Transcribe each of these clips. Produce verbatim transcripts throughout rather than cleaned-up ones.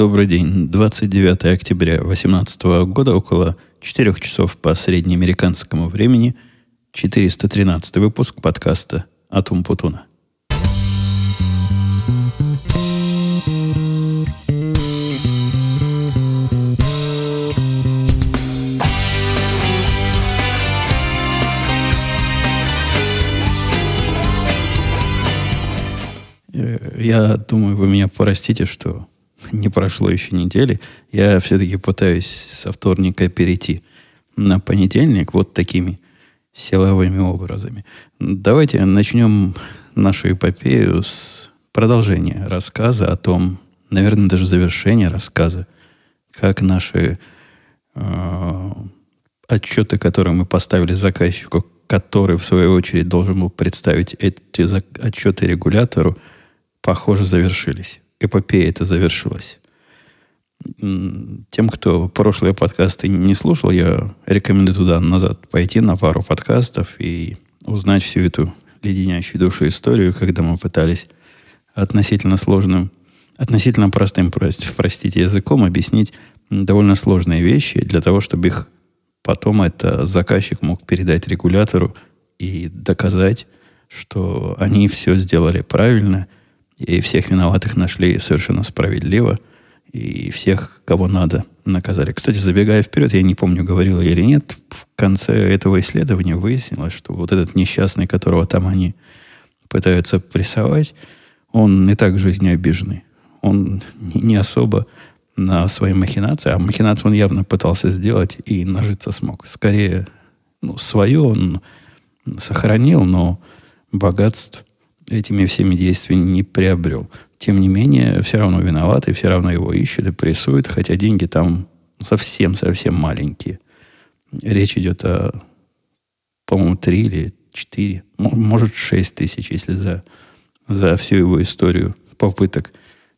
Добрый день. двадцать девятое октября две тысячи восемнадцатого года, около четырёх часов по среднеамериканскому времени, четыреста тринадцатый выпуск подкаста от Умпутуна. Я думаю, вы меня простите, что не прошло еще недели. Я все-таки пытаюсь со вторника перейти на понедельник вот такими силовыми образами. Давайте начнем нашу эпопею с продолжения рассказа о том, наверное, даже завершения рассказа, как наши э, отчеты, которые мы поставили заказчику, который, в свою очередь, должен был представить эти отчеты регулятору, похоже, завершились. Эпопея эта завершилась. Тем, кто прошлые подкасты не слушал, я рекомендую туда назад пойти на пару подкастов и узнать всю эту леденящую душу историю, когда мы пытались относительно сложным, относительно простым, простите, языком объяснить довольно сложные вещи для того, чтобы их потом это заказчик мог передать регулятору и доказать, что они все сделали правильно, и всех виноватых нашли совершенно справедливо. И всех, кого надо, наказали. Кстати, забегая вперед, я не помню, говорила я или нет, в конце этого исследования выяснилось, что вот этот несчастный, которого там они пытаются прессовать, он и так в жизни обиженный. Он не особо на свои махинации, а махинации он явно пытался сделать и нажиться смог. Скорее, ну, свое он сохранил, но богатств этими всеми действиями не приобрел. Тем не менее, все равно виноват, и все равно его ищут и прессуют, хотя деньги там совсем-совсем маленькие. Речь идет о, по-моему, три или четыре, может, шесть тысяч, если за, за всю его историю попыток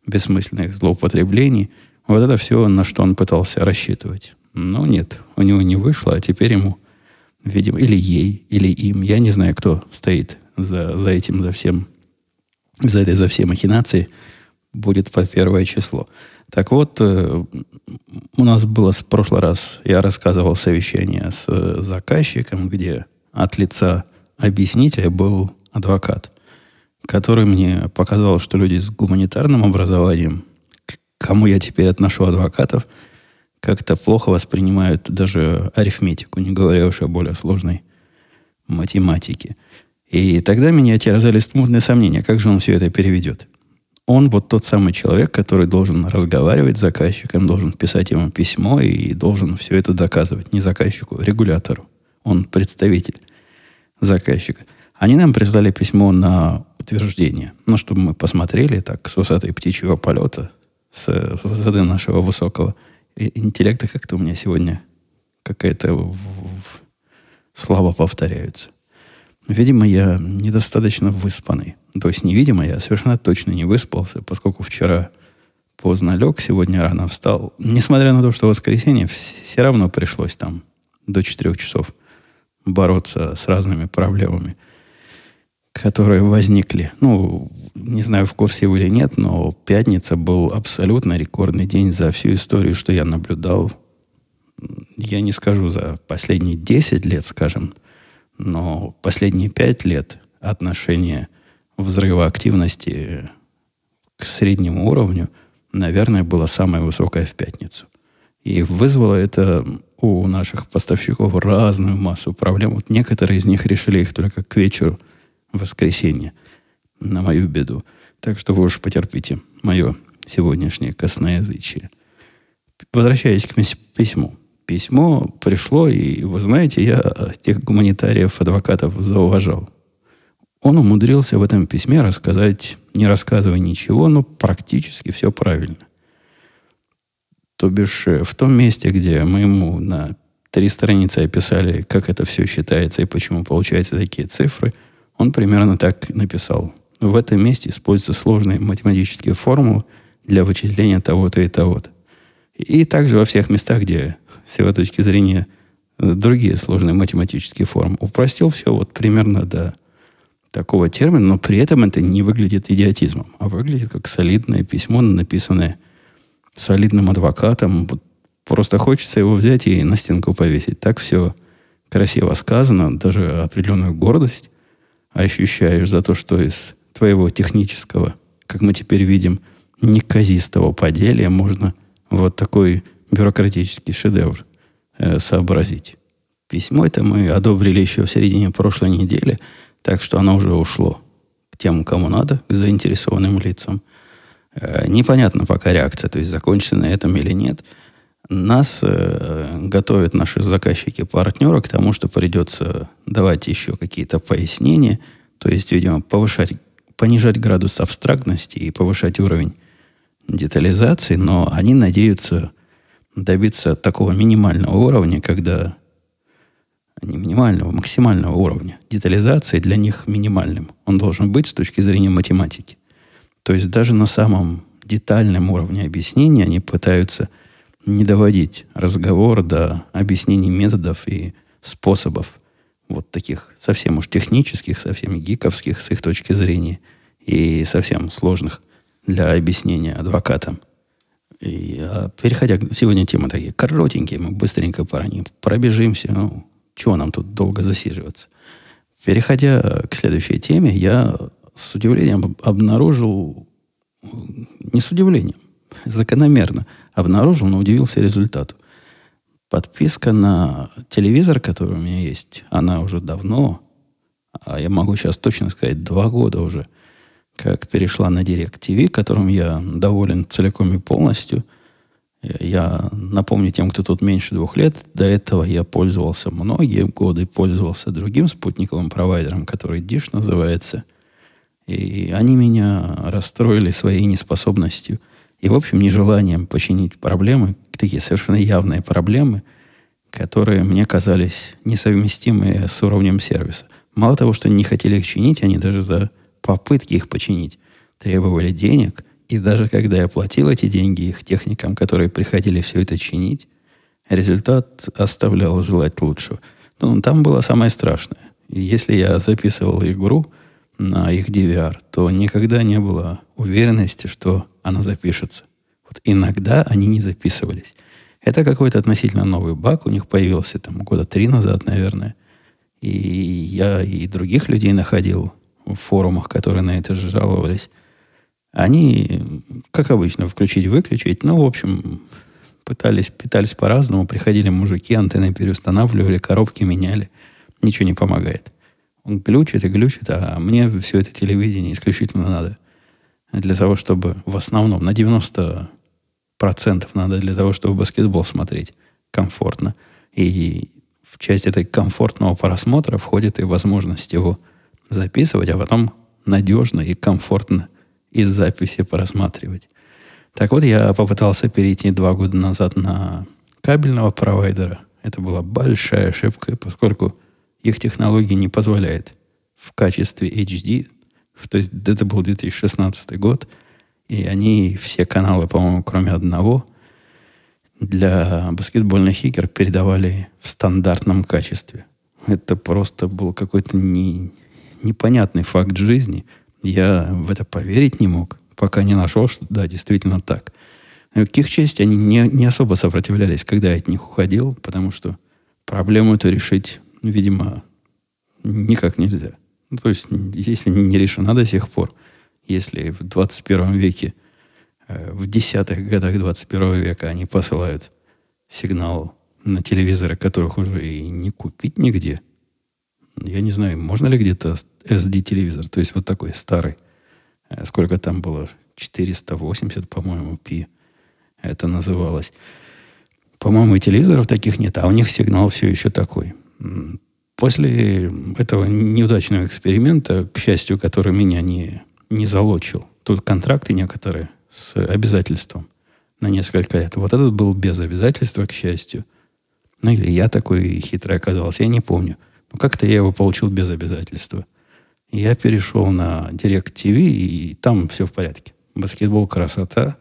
бессмысленных злоупотреблений. Вот это все, на что он пытался рассчитывать. Но нет, у него не вышло, а теперь ему, видимо, или ей, или им, я не знаю, кто стоит За, за этим, за всем, за этой, за всей махинацией будет по первое число. Так вот, э, у нас было в прошлый раз, я рассказывал совещание с э, заказчиком, где от лица объяснителя был адвокат, который мне показал, что люди с гуманитарным образованием, к кому я теперь отношу адвокатов, как-то плохо воспринимают даже арифметику, не говоря уж о более сложной математике. И тогда меня терзали смутные сомнения, как же он все это переведет. Он вот тот самый человек, который должен разговаривать с заказчиком, должен писать ему письмо и должен все это доказывать. Не заказчику, а регулятору. Он представитель заказчика. Они нам прислали письмо на утверждение. Ну, чтобы мы посмотрели так с высоты птичьего полета, с высоты нашего высокого интеллекта. Как-то у меня сегодня какая-то слова повторяются. Видимо, я недостаточно выспанный. То есть, невидимо, я совершенно точно не выспался, поскольку вчера поздно лег, сегодня рано встал. Несмотря на то, что воскресенье, все равно пришлось там до четырёх часов бороться с разными проблемами, которые возникли. Ну, не знаю, в курсе вы или нет, но пятница был абсолютно рекордный день за всю историю, что я наблюдал. Я не скажу за последние десять лет, скажем, но последние пять лет отношение взрыва активности к среднему уровню, наверное, было самое высокое в пятницу. И вызвало это у наших поставщиков разную массу проблем. Вот некоторые из них решили их только к вечеру воскресенья, на мою беду. Так что вы уж потерпите мое сегодняшнее косноязычие. Возвращаясь к письму. Письмо пришло, и, вы знаете, я тех гуманитариев, адвокатов зауважал. Он умудрился в этом письме рассказать, не рассказывая ничего, но практически все правильно. То бишь, в том месте, где мы ему на три страницы описали, как это все считается и почему получаются такие цифры, он примерно так написал. В этом месте используются сложные математические формулы для вычисления того-то и того-то. И также во всех местах, где с его точки зрения другие сложные математические формы. Упростил все вот примерно до такого термина, но при этом это не выглядит идиотизмом, а выглядит как солидное письмо, написанное солидным адвокатом. Вот просто хочется его взять и на стенку повесить. Так все красиво сказано, даже определенную гордость ощущаешь за то, что из твоего технического, как мы теперь видим, неказистого поделия можно вот такой бюрократический шедевр э, сообразить. Письмо это мы одобрили еще в середине прошлой недели, так что оно уже ушло к тем, кому надо, к заинтересованным лицам. Э, непонятно пока реакция, то есть закончится на этом или нет. Нас э, готовят наши заказчики-партнеры к тому, что придется давать еще какие-то пояснения, то есть, видимо, повышать, понижать градус абстрактности и повышать уровень детализации, но они надеются добиться такого минимального уровня, когда... не минимального, максимального уровня детализации для них минимальным. Он должен быть с точки зрения математики. То есть даже на самом детальном уровне объяснения они пытаются не доводить разговор до объяснений методов и способов вот таких совсем уж технических, совсем гиковских с их точки зрения и совсем сложных для объяснения адвокатам. И, переходя, сегодня темы такие коротенькие, мы быстренько по ним пробежимся. Ну, чего нам тут долго засиживаться? Переходя к следующей теме, я с удивлением обнаружил, не с удивлением, закономерно обнаружил, но удивился результату. Подписка на телевизор, который у меня есть, она уже давно, а я могу сейчас точно сказать, два года уже, как перешла на DirecTV, которым я доволен целиком и полностью. Я напомню тем, кто тут меньше двух лет, до этого я пользовался многие годы, пользовался другим спутниковым провайдером, который Dish называется. И они меня расстроили своей неспособностью и, в общем, нежеланием починить проблемы, такие совершенно явные проблемы, которые мне казались несовместимы с уровнем сервиса. Мало того, что не хотели их чинить, они даже за попытки их починить требовали денег. И даже когда я платил эти деньги их техникам, которые приходили все это чинить, результат оставлял желать лучшего. Но там было самое страшное. И если я записывал игру на их ди ви ар, то никогда не было уверенности, что она запишется. Вот иногда они не записывались. Это какой-то относительно новый баг. У них появился там года три назад, наверное. И я и других людей находил в форумах, которые на это же жаловались. Они, как обычно, включить-выключить, но, в общем, пытались, питались по-разному. Приходили мужики, антенны переустанавливали, коробки меняли. Ничего не помогает. Он глючит и глючит, а мне все это телевидение исключительно надо. Для того, чтобы в основном, на девяносто процентов надо для того, чтобы баскетбол смотреть комфортно. И в часть этой комфортного просмотра входит и возможность его записывать, а потом надежно и комфортно из записи просматривать. Так вот, я попытался перейти два года назад на кабельного провайдера. Это была большая ошибка, поскольку их технология не позволяет в качестве эйч ди. То есть это был две тысячи шестнадцатый год, и они все каналы, по-моему, кроме одного, для баскетбольных игр передавали в стандартном качестве. Это просто был какой-то не, непонятный факт жизни. Я в это поверить не мог, пока не нашел, что да, действительно так. Но к их чести они не, не особо сопротивлялись, когда я от них уходил, потому что проблему эту решить, видимо, никак нельзя. Ну, то есть, если не решена до сих пор, если в двадцать первом веке, в десятых годах двадцать первого века они посылают сигнал на телевизоры, которых уже и не купить нигде, я не знаю, можно ли где-то эс ди-телевизор, то есть вот такой старый, сколько там было, четыреста восемьдесят, по-моему, пи это называлось. По-моему, и телевизоров таких нет, а у них сигнал все еще такой. После этого неудачного эксперимента, к счастью, который меня не, не залочил, тут контракты некоторые с обязательством на несколько лет. Вот этот был без обязательства, к счастью. Ну или я такой хитрый оказался, я не помню. Как-то я его получил без обязательства. Я перешел на DirecTV, и там все в порядке. Баскетбол – красота.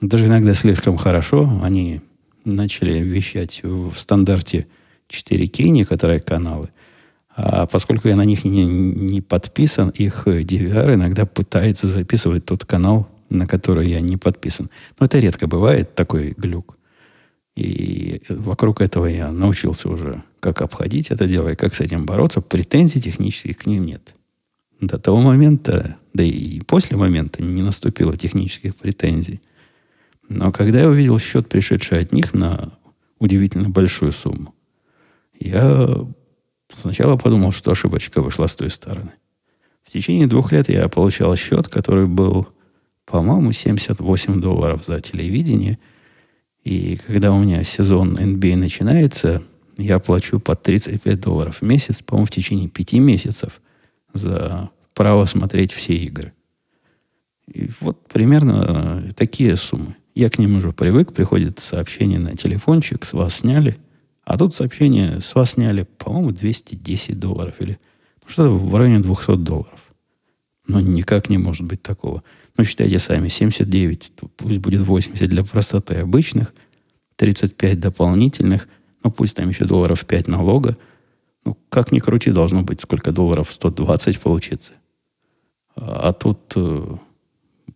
Даже иногда слишком хорошо. Они начали вещать в стандарте четыре кей некоторые каналы. А поскольку я на них не, не подписан, их ди ви ар иногда пытается записывать тот канал, на которые я не подписан. Но это редко бывает, такой глюк. И вокруг этого я научился уже, как обходить это дело и как с этим бороться. Претензий технических к ним нет. До того момента, да и после момента не наступило технических претензий. Но когда я увидел счет, пришедший от них на удивительно большую сумму, я сначала подумал, что ошибочка вышла с той стороны. В течение двух лет я получал счет, который был, по-моему, семьдесят восемь долларов за телевидение. И когда у меня сезон эн би эй начинается, я плачу по тридцать пять долларов в месяц, по-моему, в течение пяти месяцев за право смотреть все игры. И вот примерно такие суммы. Я к ним уже привык, приходит сообщение на телефончик, с вас сняли. А тут сообщение, с вас сняли, по-моему, двести десять долларов или что-то в районе двести долларов. Ну, никак не может быть такого. Ну, считайте сами, семьдесят девять, пусть будет восемьдесят для простоты обычных, тридцать пять дополнительных, ну, пусть там еще долларов пять налога. Ну, как ни крути, должно быть, сколько долларов, сто двадцать получится. А, а тут,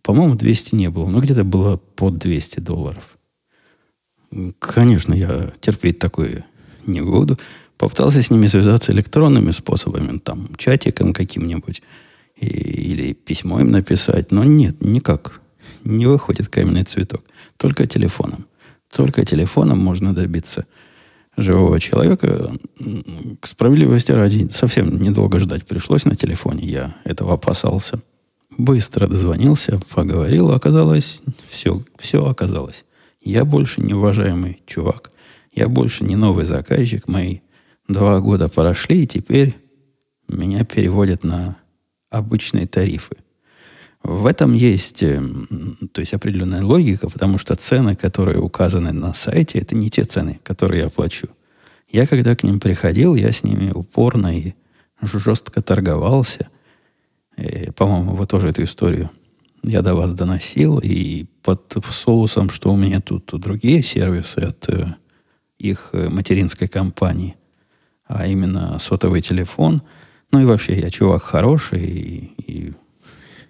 по-моему, двести не было, но где-то было под двести долларов. Конечно, я терпеть такое не буду. Попытался с ними связаться электронными способами, там, чатиком каким-нибудь, или письмо им написать. Но нет, никак. Не выходит каменный цветок. Только телефоном. Только телефоном можно добиться живого человека. К справедливости ради, совсем недолго ждать пришлось на телефоне. Я этого опасался. Быстро дозвонился, поговорил. Оказалось, все, все оказалось. Я больше не уважаемый чувак. Я больше не новый заказчик. Мои два года прошли, и теперь меня переводят на обычные тарифы. В этом есть, то есть, определенная логика, потому что цены, которые указаны на сайте, это не те цены, которые я плачу. Я, когда к ним приходил, я с ними упорно и жестко торговался. И, по-моему, вы тоже эту историю я до вас доносил. И под соусом, что у меня тут другие сервисы от их материнской компании, а именно сотовый телефон. Ну и вообще, я чувак хороший и, и,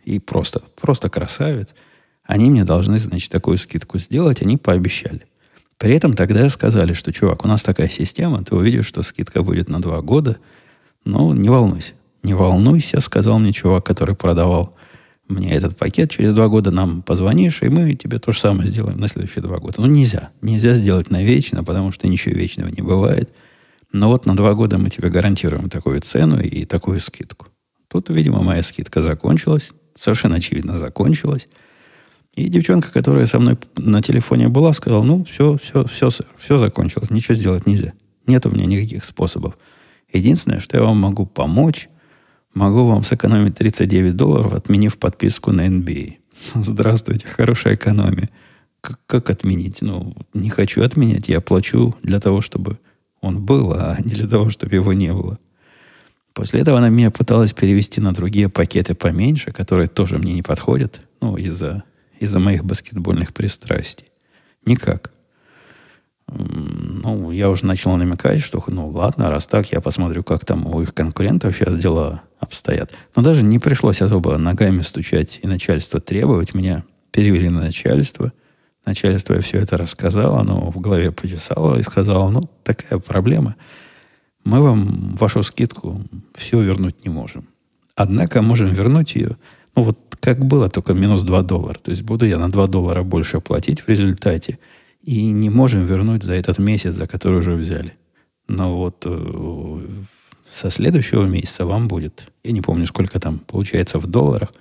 и просто, просто красавец. Они мне должны, значит, такую скидку сделать. Они пообещали. При этом тогда сказали, что, чувак, у нас такая система. Ты увидишь, что скидка будет на два года. Ну, не волнуйся. Не волнуйся, сказал мне чувак, который продавал мне этот пакет. Через два года нам позвонишь, и мы тебе то же самое сделаем на следующие два года. Ну, нельзя. Нельзя сделать навечно, потому что ничего вечного не бывает. Но вот на два года мы тебе гарантируем такую цену и такую скидку. Тут, видимо, моя скидка закончилась. Совершенно очевидно закончилась. И девчонка, которая со мной на телефоне была, сказала, ну, все, все, все, сэр, все закончилось. Ничего сделать нельзя. Нет у меня никаких способов. Единственное, что я вам могу помочь, могу вам сэкономить тридцать девять долларов, отменив подписку на эн би эй. Здравствуйте, хорошая экономия. Как, как отменить? Ну, не хочу отменять. Я плачу для того, чтобы он был, а не для того, чтобы его не было. После этого она меня пыталась перевести на другие пакеты поменьше, которые тоже мне не подходят, ну, из-за, из-за моих баскетбольных пристрастий. Никак. Ну, я уже начал намекать, что, ну, ладно, раз так, я посмотрю, как там у их конкурентов сейчас дела обстоят. Но даже не пришлось особо ногами стучать и начальство требовать. Меня перевели на начальство. Начальство я все это рассказало, оно в голове почесало и сказало, ну, такая проблема. Мы вам вашу скидку все вернуть не можем. Однако можем вернуть ее, ну, вот как было, только минус два доллара. То есть буду я на два доллара больше платить в результате. И не можем вернуть за этот месяц, за который уже взяли. Но вот со следующего месяца вам будет, я не помню, сколько там получается в долларах,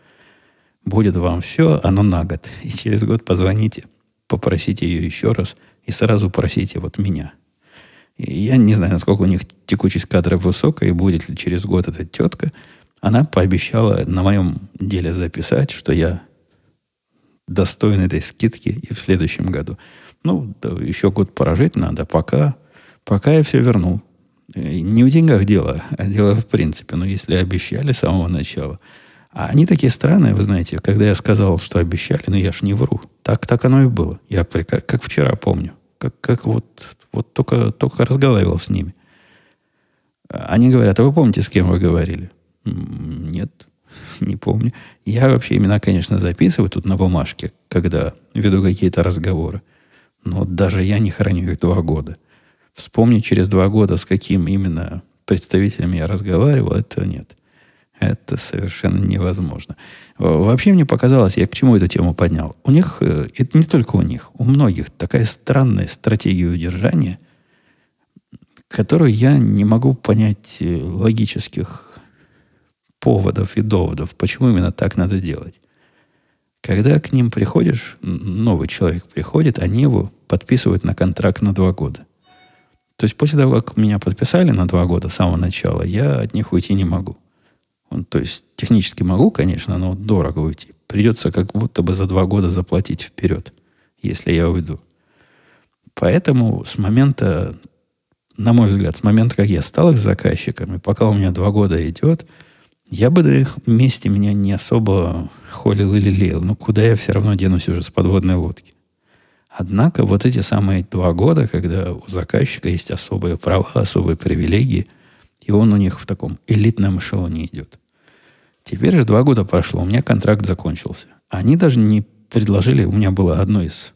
будет вам все, оно на год. И через год позвоните, попросите ее еще раз и сразу просите вот меня. И я не знаю, насколько у них текучесть кадров высокая и будет ли через год эта тетка. Она пообещала на моем деле записать, что я достоин этой скидки и в следующем году. Ну, да, еще год прожить надо, пока, пока я все вернул. И не в деньгах дело, а дело в принципе. Но если обещали с самого начала. А они такие странные, вы знаете, когда я сказал, что обещали, но я ж не вру. Так, так оно и было. Я приказ, как вчера помню. Как, как вот, вот только, только разговаривал с ними. Они говорят, а вы помните, с кем вы говорили? Нет. не помню. Я вообще имена, конечно, записываю тут на бумажке, когда веду какие-то разговоры. Но даже я не храню их два года. Вспомнить через два года, с каким именно представителем я разговаривал, этого нет. Это совершенно невозможно. Вообще мне показалось, я к чему эту тему поднял. У них, это не только у них, у многих такая странная стратегия удержания, которую я не могу понять логических поводов и доводов, почему именно так надо делать. Когда к ним приходишь, новый человек приходит, они его подписывают на контракт на два года. То есть после того, как меня подписали на два года с самого начала, я от них уйти не могу. То есть технически могу, конечно, но дорого уйти. Придется как будто бы за два года заплатить вперед, если я уйду. Поэтому с момента, на мой взгляд, с момента, как я стал их заказчиками, пока у меня два года идет, я бы на их месте меня не особо холил или лелеял. Ну, куда я все равно денусь уже с подводной лодки. Однако вот эти самые два года, когда у заказчика есть особые права, особые привилегии, и он у них в таком элитном эшелоне идет. Теперь же два года прошло, у меня контракт закончился. Они даже не предложили, у меня было одно из,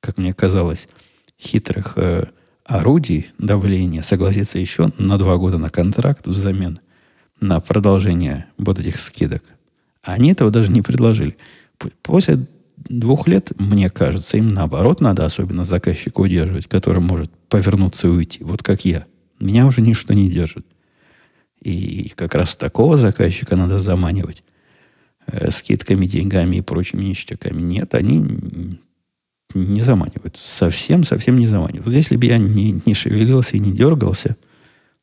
как мне казалось, хитрых э, орудий давления согласиться еще на два года на контракт взамен на продолжение вот этих скидок. Они этого даже не предложили. После двух лет, мне кажется, им наоборот надо особенно заказчика удерживать, который может повернуться и уйти, вот как я. Меня уже ничто не держит. И как раз такого заказчика надо заманивать э, скидками, деньгами и прочими ништяками. Нет, они не заманивают. Совсем-совсем не заманивают. Вот если бы я не, не шевелился и не дергался,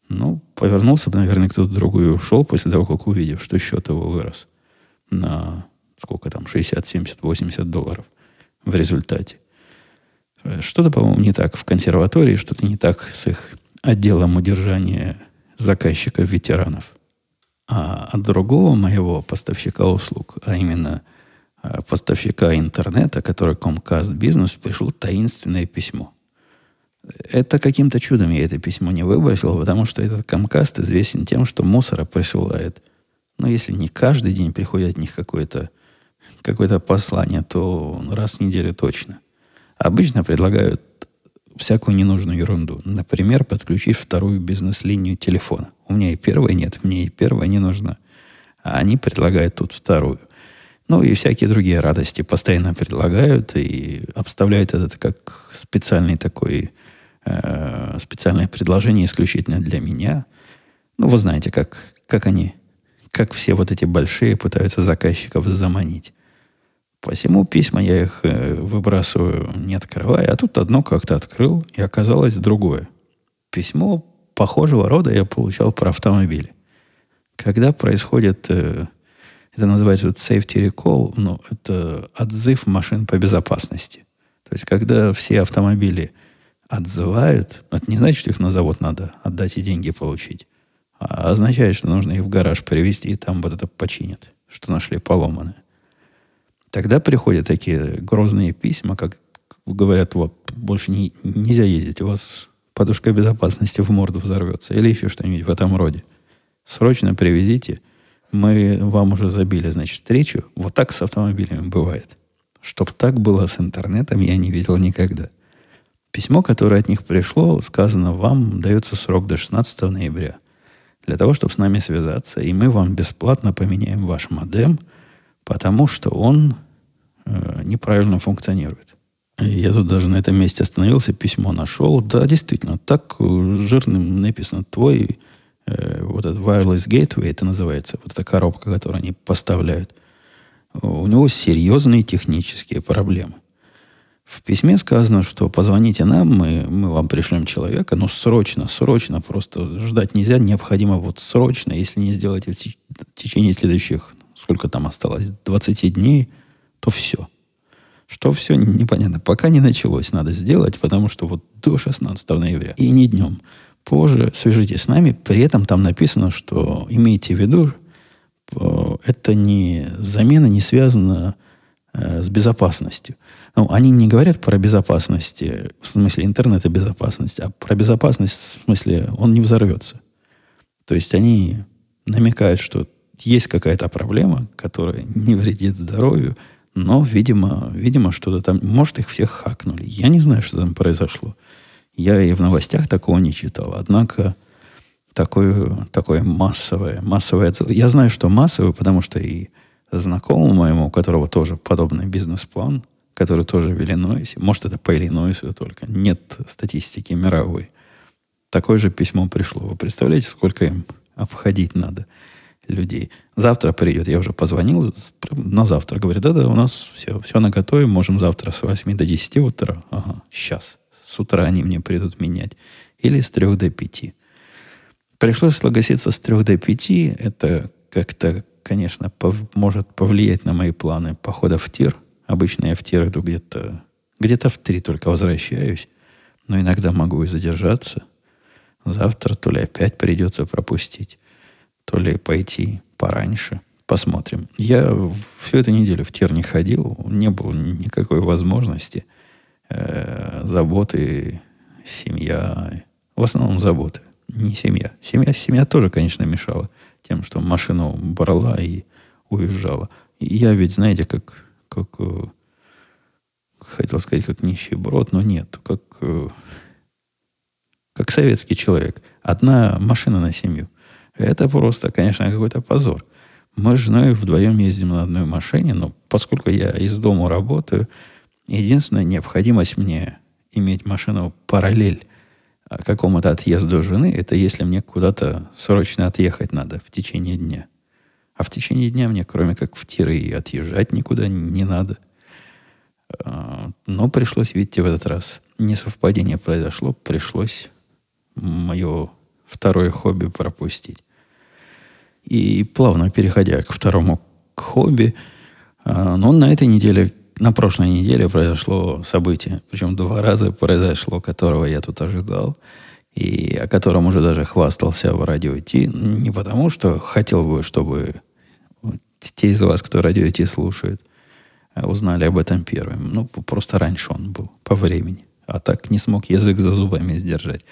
ну, повернулся бы, наверное, кто-то другой и ушел после того, как увидел, что счет его вырос на сколько там, шестьдесят, семьдесят, восемьдесят долларов в результате. Что-то, по-моему, не так в консерватории, что-то не так с их отделом удержания заказчиков-ветеранов. А от другого моего поставщика услуг, а именно поставщика интернета, который Comcast Business, пришло таинственное письмо. Это каким-то чудом я это письмо не выбросил, потому что этот Comcast известен тем, что мусора присылает. Но если не каждый день приходит от них какое-то, какое-то послание, то раз в неделю точно. Обычно предлагают всякую ненужную ерунду. Например, подключить вторую бизнес-линию телефона. У меня и первой нет, мне и первая не нужна. А они предлагают тут вторую. Ну и всякие другие радости постоянно предлагают и обставляют это как специальный такой, э, специальное предложение исключительно для меня. Ну вы знаете, как, как они, как все вот эти большие пытаются заказчиков заманить. Посему письма я их выбрасываю, не открывая. А тут одно как-то открыл, и оказалось другое. Письмо похожего рода я получал про автомобили. Когда происходит, это называется вот safety recall, ну, это отзыв машин по безопасности. То есть, когда все автомобили отзывают, это не значит, что их на завод надо отдать и деньги получить, а означает, что нужно их в гараж привезти, и там вот это починят, что нашли поломанное. Тогда приходят такие грозные письма, как говорят, вот, больше не, нельзя ездить, у вас подушка безопасности в морду взорвется, или еще что-нибудь в этом роде. Срочно привезите, мы вам уже забили, значит, встречу. Вот так с автомобилями бывает. Чтоб так было с интернетом, я не видел никогда. Письмо, которое от них пришло, сказано, вам дается срок до шестнадцатого ноября для того, чтобы с нами связаться, и мы вам бесплатно поменяем ваш модем, потому что он неправильно функционирует. Я тут даже на этом месте остановился, письмо нашел. Да, действительно, так жирным написано. Твой э, вот этот wireless gateway, это называется, вот эта коробка, которую они поставляют, у него серьезные технические проблемы. В письме сказано, что позвоните нам, мы, мы вам пришлем человека, но срочно, срочно, просто ждать нельзя, необходимо вот срочно, если не сделаете в, теч- в течение следующих, сколько там осталось, двадцать дней, то все. Что все, непонятно. Пока не началось, надо сделать, потому что вот до шестнадцатого ноября. И не днем. Позже свяжитесь с нами. При этом там написано, что имейте в виду, это не замена не связана э, с безопасностью. Ну, они не говорят про безопасность, в смысле интернета безопасность, а про безопасность в смысле он не взорвется. То есть они намекают, что есть какая-то проблема, которая не вредит здоровью, но, видимо, видимо, что-то там... Может, их всех хакнули. Я не знаю, что там произошло. Я и в новостях такого не читал. Однако, такое, такое массовое... массовое... Я знаю, что массовое, потому что и знакомому моему, у которого тоже подобный бизнес-план, который тоже в Иллинойсе, может, это по Иллинойсу только, нет статистики мировой. Такое же письмо пришло. Вы представляете, сколько им обходить надо людей? Завтра придет. Я уже позвонил на завтра. Говорит, да-да, у нас все, все наготове, можем завтра с восьми до десяти утра. Ага, сейчас. С утра они мне придут менять. Или с трех до пяти. Пришлось согласиться с трех до пяти. Это как-то, конечно, пов- может повлиять на мои планы похода в тир. Обычно я в тир иду где-то, где-то в три только возвращаюсь. Но иногда могу и задержаться. Завтра то ли опять придется пропустить, то ли пойти пораньше. Посмотрим. Я всю эту неделю в тир не ходил. Не было никакой возможности. Э-э- заботы, семья. В основном заботы. Не семья. Семья. Семья тоже, конечно, мешала тем, что машину брала и уезжала. И я ведь, знаете, как... как хотел сказать, как нищеброд, но нет, как, как советский человек. Одна машина на семью. Это просто, конечно, какой-то позор. Мы с женой вдвоем ездим на одной машине, но поскольку я из дома работаю, единственная необходимость мне иметь машину параллель какому-то отъезду жены, это если мне куда-то срочно отъехать надо в течение дня. А в течение дня мне, кроме как в тиры, и отъезжать никуда не надо. Но пришлось, видите, в этот раз несовпадение произошло, пришлось мое второе хобби пропустить. И плавно переходя к второму к хобби, но на этой неделе, на прошлой неделе произошло событие, причем два раза произошло, которого я тут ожидал, и о котором уже даже хвастался в Радио ай ти. Не потому, что хотел бы, чтобы те из вас, кто Радио ай ти слушает, узнали об этом первым. Ну, просто раньше он был по времени. А так не смог язык за зубами сдержать.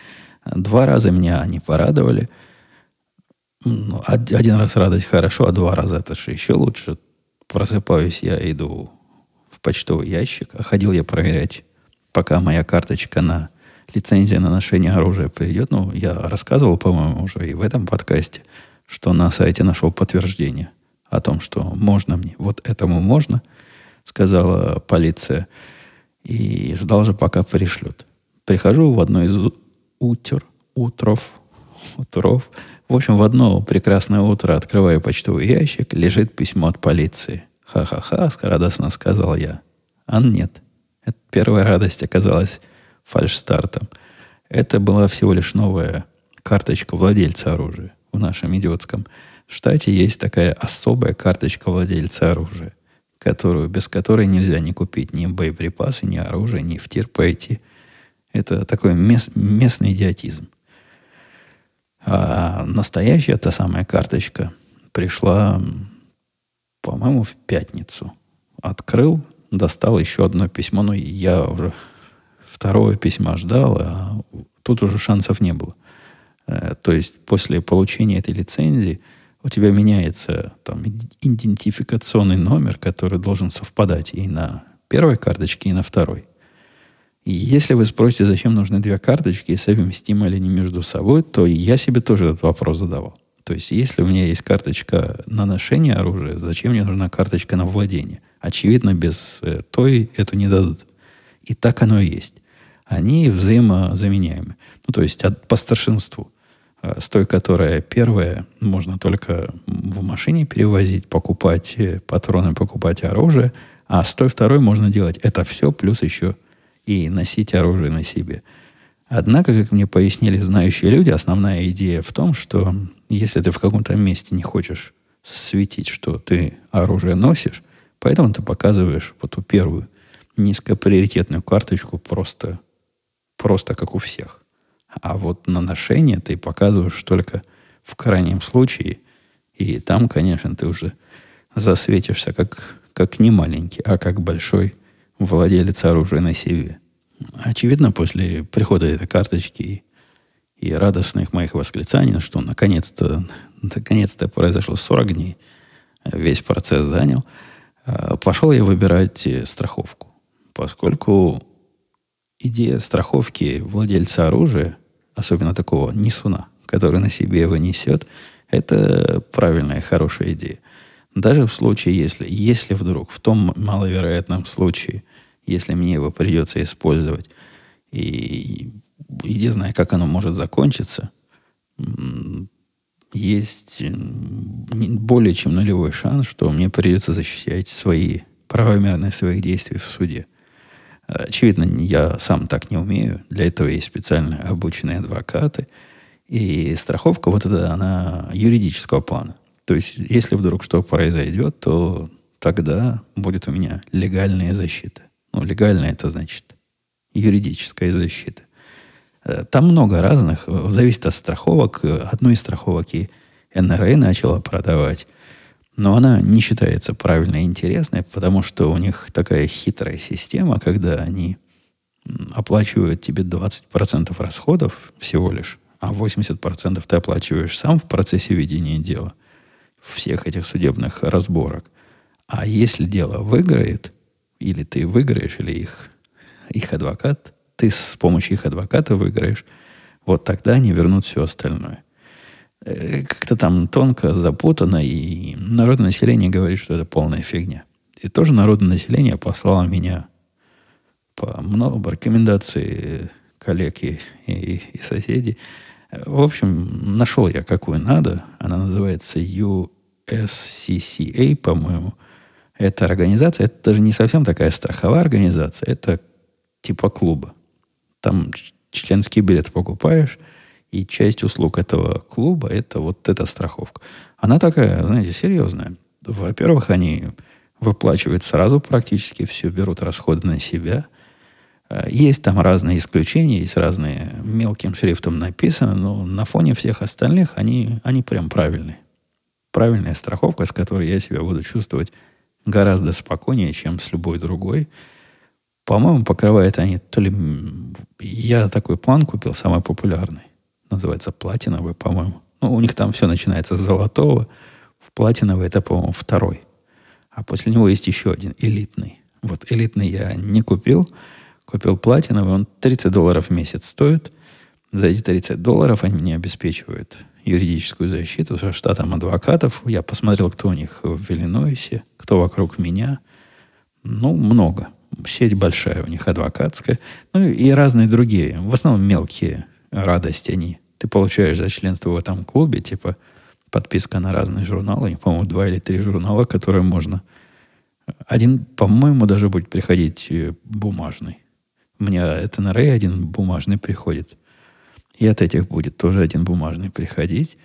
Два раза меня они порадовали. Один раз радость хорошо, а два раза это же еще лучше. Просыпаюсь я, иду в почтовый ящик. А ходил я проверять, пока моя карточка на... лицензия на ношение оружия придет. Ну, я рассказывал, по-моему, уже и в этом подкасте, что на сайте нашел подтверждение о том, что можно мне, вот этому можно, сказала полиция. И ждал же, пока пришлют. Прихожу в одно из утер, утров, утров. В общем, в одно прекрасное утро открываю почтовый ящик, лежит письмо от полиции. Ха-ха-ха, радостно сказал я. А нет. Это первая радость оказалась фальшстартом. Это была всего лишь новая карточка владельца оружия. В нашем идиотском штате есть такая особая карточка владельца оружия, которую, без которой нельзя ни купить ни боеприпасы, ни оружие, ни в тир пойти. Это такой мест, местный идиотизм. А настоящая та самая карточка пришла, по-моему, в пятницу. Открыл, достал еще одно письмо, но я уже... Второго письма ждал, а тут уже шансов не было. То есть после получения этой лицензии у тебя меняется там идентификационный номер, который должен совпадать и на первой карточке, и на второй. И если вы спросите, зачем нужны две карточки, и совместимы ли они между собой, то я себе тоже этот вопрос задавал. То есть если у меня есть карточка на ношение оружия, зачем мне нужна карточка на владение? Очевидно, без той эту не дадут. И так оно и есть. Они взаимозаменяемы. Ну, то есть от, по старшинству. С той, которая первая, можно только в машине перевозить, покупать патроны, покупать оружие. А с той второй можно делать это все, плюс еще и носить оружие на себе. Однако, как мне пояснили знающие люди, основная идея в том, что если ты в каком-то месте не хочешь светить, что ты оружие носишь, поэтому ты показываешь вот ту первую низкоприоритетную карточку просто, просто как у всех. А вот на ношение ты показываешь только в крайнем случае. И там, конечно, ты уже засветишься как, как не маленький, а как большой владелец оружия на себе. Очевидно, после прихода этой карточки и, и радостных моих восклицаний, что наконец-то, наконец-то произошло сорок дней. Весь процесс занял. Пошел я выбирать страховку. Поскольку идея страховки владельца оружия, особенно такого несуна, который на себе его несет, это правильная, хорошая идея. Даже в случае, если, если вдруг, в том маловероятном случае, если мне его придется использовать, и, и не знаю, как оно может закончиться, есть более чем нулевой шанс, что мне придется защищать свои правомерность своих действий в суде. Очевидно, я сам так не умею. Для этого есть специально обученные адвокаты. И страховка, вот эта, она юридического плана. То есть, если вдруг что произойдет, то тогда будет у меня легальная защита. Ну, легальная это значит юридическая защита. Там много разных. Зависит от страховок. Одну из страховок и эн эр эй начала продавать. Но она не считается правильной и интересной, потому что у них такая хитрая система, когда они оплачивают тебе двадцать процентов расходов всего лишь, а восемьдесят процентов ты оплачиваешь сам в процессе ведения дела, всех этих судебных разборок. А если дело выиграет, или ты выиграешь, или их, их адвокат, ты с помощью их адвоката выиграешь, вот тогда они вернут все остальное. Как-то там тонко, запутано, и народное население говорит, что это полная фигня. И тоже народное население послало меня по много рекомендаций коллег и, и, и соседей. В общем, нашел я какую надо. Она называется эс си си эй, по-моему. Это организация, это даже не совсем такая страховая организация, это типа клуба. Там членский билет покупаешь, и часть услуг этого клуба – это вот эта страховка. Она такая, знаете, серьезная. Во-первых, они выплачивают сразу практически все, берут расходы на себя. Есть там разные исключения, есть разные, мелким шрифтом написано, но на фоне всех остальных они, они прям правильные. Правильная страховка, с которой я себя буду чувствовать гораздо спокойнее, чем с любой другой. По-моему, покрывают они то ли... Я такой план купил, самый популярный. Называется платиновый, по-моему. Ну, у них там все начинается с золотого. В платиновый это, по-моему, второй. А после него есть еще один, элитный. Вот элитный я не купил. Купил платиновый. Он тридцать долларов в месяц стоит. За эти тридцать долларов они мне обеспечивают юридическую защиту со штатом адвокатов. Я посмотрел, кто у них в Иллинойсе, кто вокруг меня. Ну, много. Сеть большая у них адвокатская. Ну, и разные другие. В основном мелкие радости они. Ты получаешь за членство в этом клубе, типа подписка на разные журналы. Я, по-моему, два или три журнала, которые можно... Один, по-моему, даже будет приходить бумажный. У меня от эн эр эй один бумажный приходит. И от этих будет тоже один бумажный приходить.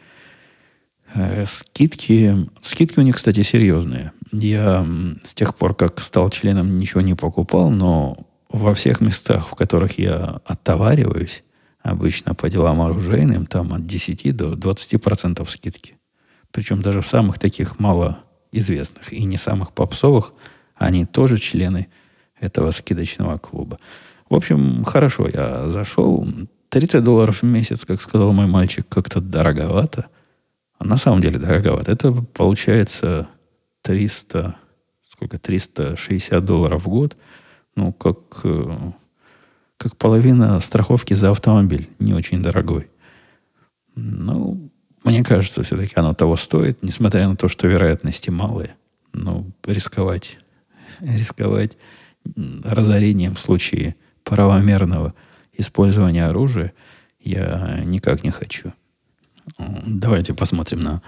Скидки... Скидки у них, кстати, серьезные. Я с тех пор, как стал членом, ничего не покупал, но во всех местах, в которых я оттовариваюсь, обычно по делам оружейным, там от десяти до двадцати процентов скидки. Причем даже в самых таких малоизвестных и не самых попсовых, они тоже члены этого скидочного клуба. В общем, хорошо, я зашел. тридцать долларов в месяц, как сказал мой мальчик, как-то дороговато. А на самом деле дороговато. Это получается триста, сколько, триста шестьдесят долларов в год. Ну, как... как половина страховки за автомобиль. Не очень дорогой. Ну, мне кажется, все-таки оно того стоит, несмотря на то, что вероятности малые. Но рисковать, рисковать разорением в случае правомерного использования оружия я никак не хочу. Давайте посмотрим на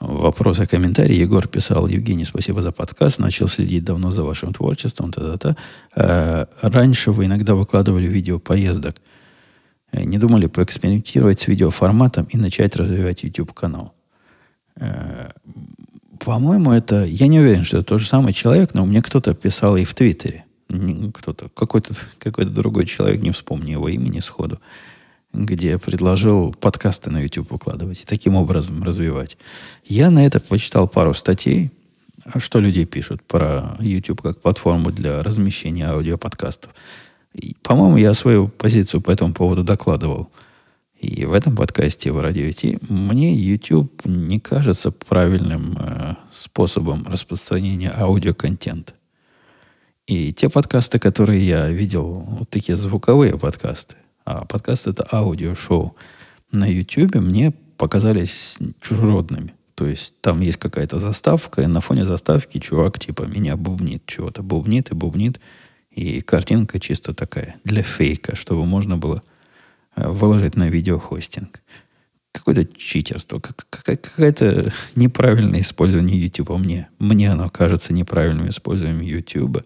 вопросы, комментарии. Егор писал: Евгений, спасибо за подкаст. Начал следить давно за вашим творчеством. Та-та-та. Э, раньше вы иногда выкладывали видео поездок. Не думали поэкспериментировать с видеоформатом и начать развивать YouTube-канал? Э, по-моему, это... Я не уверен, что это тот же самый человек, но мне кто-то писал и в Твиттере. Кто-то, какой-то, какой-то другой человек, не вспомню его имени сходу, где предложил подкасты на YouTube выкладывать и таким образом развивать. Я на это почитал пару статей, что люди пишут про YouTube как платформу для размещения аудиоподкастов. И, по-моему, я свою позицию по этому поводу докладывал. И в этом подкасте в Radio ай ти мне YouTube не кажется правильным э, способом распространения аудиоконтента. И те подкасты, которые я видел, вот такие звуковые подкасты, а подкаст — это аудиошоу, на YouTube мне показались чужеродными. То есть там есть какая-то заставка, и на фоне заставки чувак типа меня бубнит, чего-то бубнит и бубнит. И картинка чисто такая, для фейка, чтобы можно было выложить на видеохостинг. Какое-то читерство, какое-то неправильное использование YouTube. Мне, мне оно кажется неправильным использованием YouTube.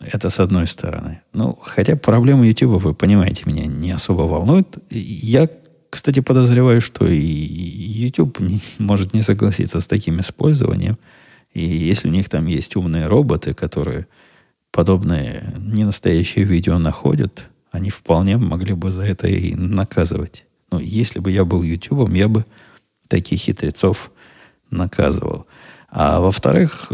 Это с одной стороны. Ну, хотя проблемы YouTube, вы понимаете, меня не особо волнует. Я, кстати, подозреваю, что и YouTube не, может не согласиться с таким использованием. И если у них там есть умные роботы, которые подобные ненастоящие видео находят, они вполне могли бы за это и наказывать. Ну, если бы я был Ютубом, я бы таких хитрецов наказывал. А во-вторых,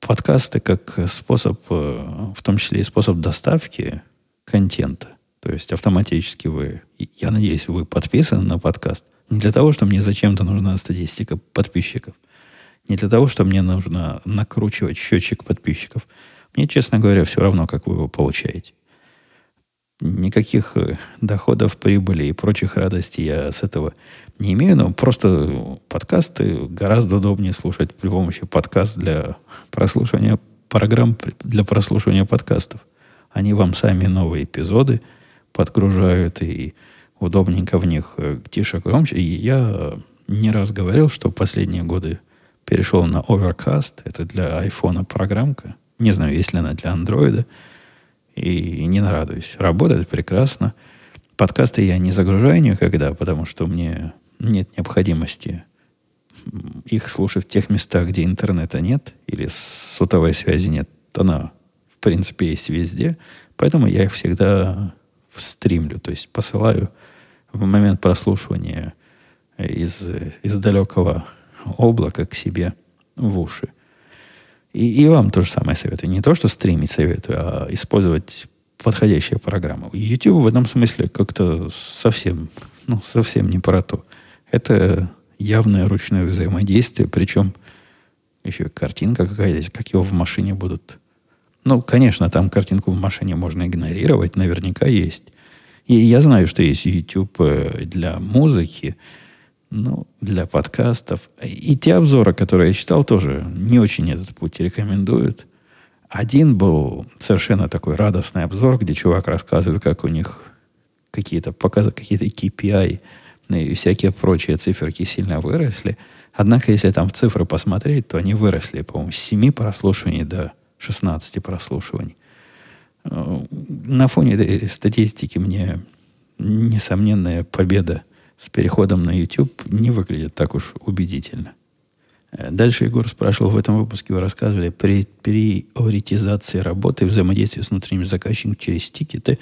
подкасты как способ, в том числе и способ доставки контента. То есть автоматически вы, я надеюсь, вы подписаны на подкаст. Не для того, что мне зачем-то нужна статистика подписчиков. Не для того, что мне нужно накручивать счетчик подписчиков. Мне, честно говоря, все равно, как вы его получаете. Никаких доходов, прибыли и прочих радостей я с этого не имею, но просто подкасты гораздо удобнее слушать при помощи подкаст для прослушивания программ, для прослушивания подкастов. Они вам сами новые эпизоды подгружают, и удобненько в них тише, громче. И я не раз говорил, что последние годы перешел на Overcast. Это для айфона программка. Не знаю, есть ли она для андроида. И не нарадуюсь. Работает прекрасно. Подкасты я не загружаю никогда, потому что мне нет необходимости их слушать в тех местах, где интернета нет или сотовой связи нет. Она, в принципе, есть везде. Поэтому я их всегда стримлю. То есть посылаю в момент прослушивания из, из далекого облака к себе в уши. И, и вам то же самое советую. Не то, что стримить советую, а использовать подходящие программы. YouTube в этом смысле как-то совсем, ну, совсем не про то. Это явное ручное взаимодействие, причем еще картинка какая-то, как его в машине будут. Ну, конечно, там картинку в машине можно игнорировать, наверняка есть. И я знаю, что есть YouTube для музыки, ну, для подкастов. И те обзоры, которые я читал, тоже не очень этот путь рекомендуют. Один был совершенно такой радостный обзор, где чувак рассказывает, как у них какие-то показы, какие-то кей пи ай и всякие прочие циферки сильно выросли. Однако, если там в цифры посмотреть, то они выросли, по-моему, с семи прослушиваний до шестнадцати прослушиваний. На фоне этой статистики мне несомненная победа с переходом на YouTube не выглядит так уж убедительно. Дальше Егор спрашивал, в этом выпуске вы рассказывали при приоритизации работы и взаимодействии с внутренним заказчиком через тикеты.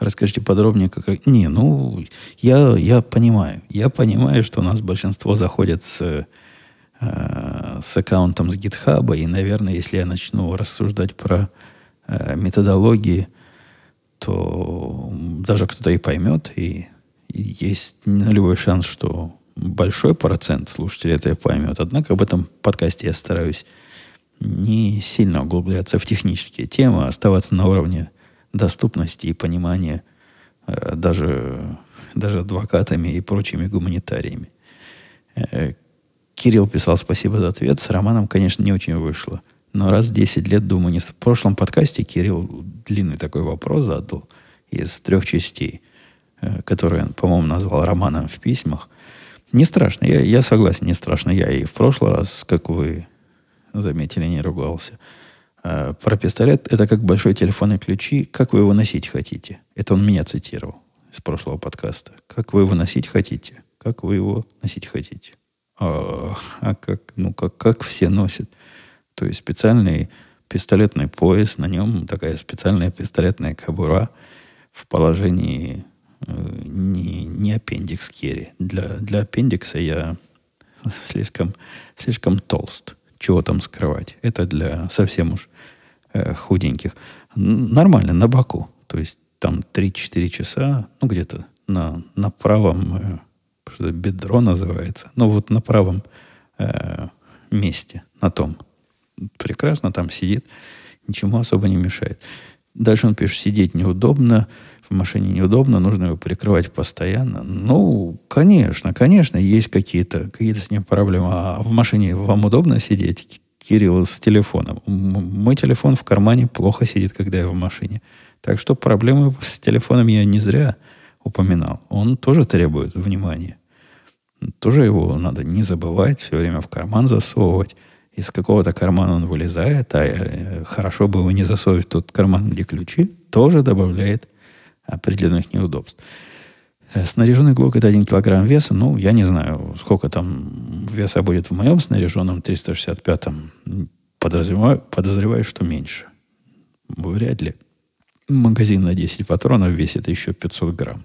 Расскажите подробнее, как... Не, ну, я, я понимаю. Я понимаю, что у нас большинство заходит с, э, с аккаунтом с GitHub, и, наверное, если я начну рассуждать про э, методологии, то даже кто-то и поймет, и есть нулевой шанс, что большой процент слушателей это поймет. Однако об этом подкасте я стараюсь не сильно углубляться в технические темы, а оставаться на уровне доступности и понимания э, даже, даже адвокатами и прочими гуманитариями. Э, Кирилл писал: спасибо за ответ. С Романом, конечно, не очень вышло. Но раз в десять лет, думаю, не... В прошлом подкасте Кирилл длинный такой вопрос задал из трех частей, который он, по-моему, назвал романом в письмах. Не страшно. Я, я согласен, не страшно. Я и в прошлый раз, как вы заметили, не ругался. А про пистолет. Это как большой телефон и ключи. Как вы его носить хотите? Это он меня цитировал из прошлого подкаста. Как вы его носить хотите? Как вы его носить хотите? А, а как, ну, как, как все носят? То есть специальный пистолетный пояс, на нем такая специальная пистолетная кобура в положении... Не, не аппендикс керри. Для, для аппендикса я слишком, слишком толст. Чего там скрывать? Это для совсем уж э, худеньких. Нормально, на боку. То есть там три-четыре часа, ну где-то на, на правом, что бедро называется, ну вот на правом э, месте, на том. Прекрасно там сидит, ничему особо не мешает. Дальше он пишет, сидеть неудобно, в машине неудобно, нужно его прикрывать постоянно. Ну, конечно, конечно, есть какие-то, какие-то с ним проблемы. А в машине вам удобно сидеть, Кирилл, с телефоном? Мой телефон в кармане плохо сидит, когда я в машине. Так что проблемы с телефоном я не зря упоминал. Он тоже требует внимания. Тоже его надо не забывать, все время в карман засовывать. Из какого-то кармана он вылезает, а хорошо бы его не засовывать в тот карман, где ключи, тоже добавляет определенных неудобств. Снаряженный Glock — это один килограмм веса. Ну, я не знаю, сколько там веса будет в моем снаряженном триста шестьдесят пятом. Подозреваю, подозреваю, что меньше. Вряд ли. Магазин на десять патронов весит еще пятьсот грамм.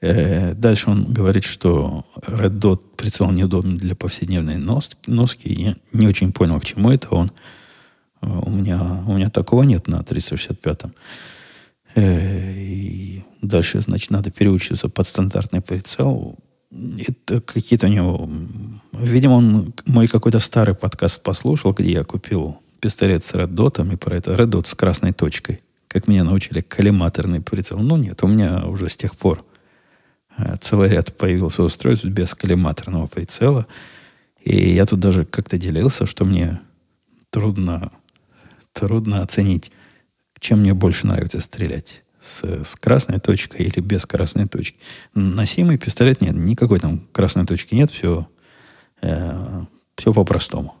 Дальше он говорит, что Red Dot прицел неудобен для повседневной носки. Я не очень понял, к чему это он. У меня, у меня такого нет на триста шестьдесят пятом. И дальше, значит, надо переучиться под стандартный прицел. Это какие-то у него... Видимо, он мой какой-то старый подкаст послушал, где я купил пистолет с Red Dot, и про это Red Dot с красной точкой. Как меня научили, коллиматорный прицел. Ну нет, у меня уже с тех пор целый ряд появился устройств без коллиматорного прицела. И я тут даже как-то делился, что мне трудно, трудно оценить, чем мне больше нравится стрелять. С, с красной точкой или без красной точки. Носимый пистолет нет. Никакой там красной точки нет. Все, э, все по-простому.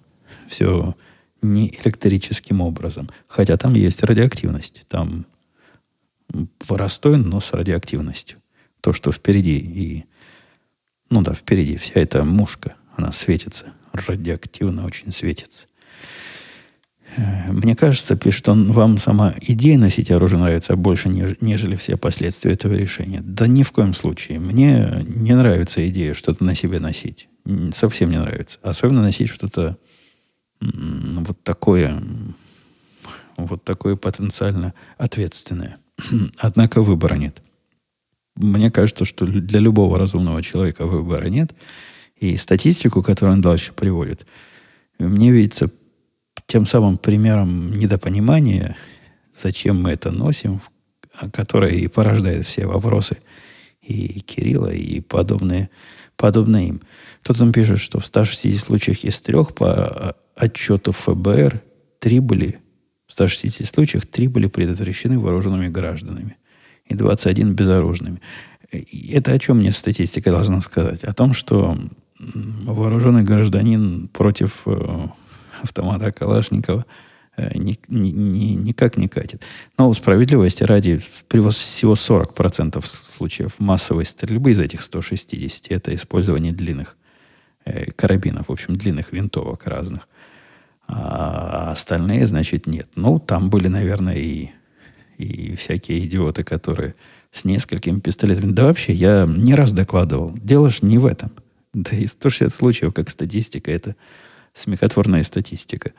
Все не электрическим образом. Хотя там есть радиоактивность. Там простой, но с радиоактивностью. То, что впереди и... Ну да, впереди вся эта мушка, она светится. Радиоактивно очень светится. Мне кажется, пишет он, вам сама идея носить оружие нравится больше, нежели все последствия этого решения. Да ни в коем случае. Мне не нравится идея что-то на себе носить. Совсем не нравится. Особенно носить что-то вот такое, вот такое потенциально ответственное. Однако выбора нет. Мне кажется, что для любого разумного человека выбора нет. И статистику, которую он дальше приводит, мне видится тем самым примером недопонимания, зачем мы это носим, которое и порождает все вопросы и Кирилла, и подобные, подобные им. Кто-то там пишет, что в ста шестидесяти случаях из трех по отчету ФБР три были, в ста шестидесяти случаях три были предотвращены вооруженными гражданами. И двадцать один безоружными. Это о чем мне статистика должна сказать? О том, что вооруженный гражданин против автомата Калашникова ни, ни, ни, никак не катит. Но справедливости ради, всего сорок процентов случаев массовой стрельбы из этих ста шестидесяти это использование длинных карабинов, в общем, длинных винтовок разных. А остальные, значит, нет. Ну, там были, наверное, и и всякие идиоты, которые с несколькими пистолетами. Да вообще, я не раз докладывал. Дело ж не в этом. Да и сто шестьдесят случаев, как статистика, это смехотворная статистика.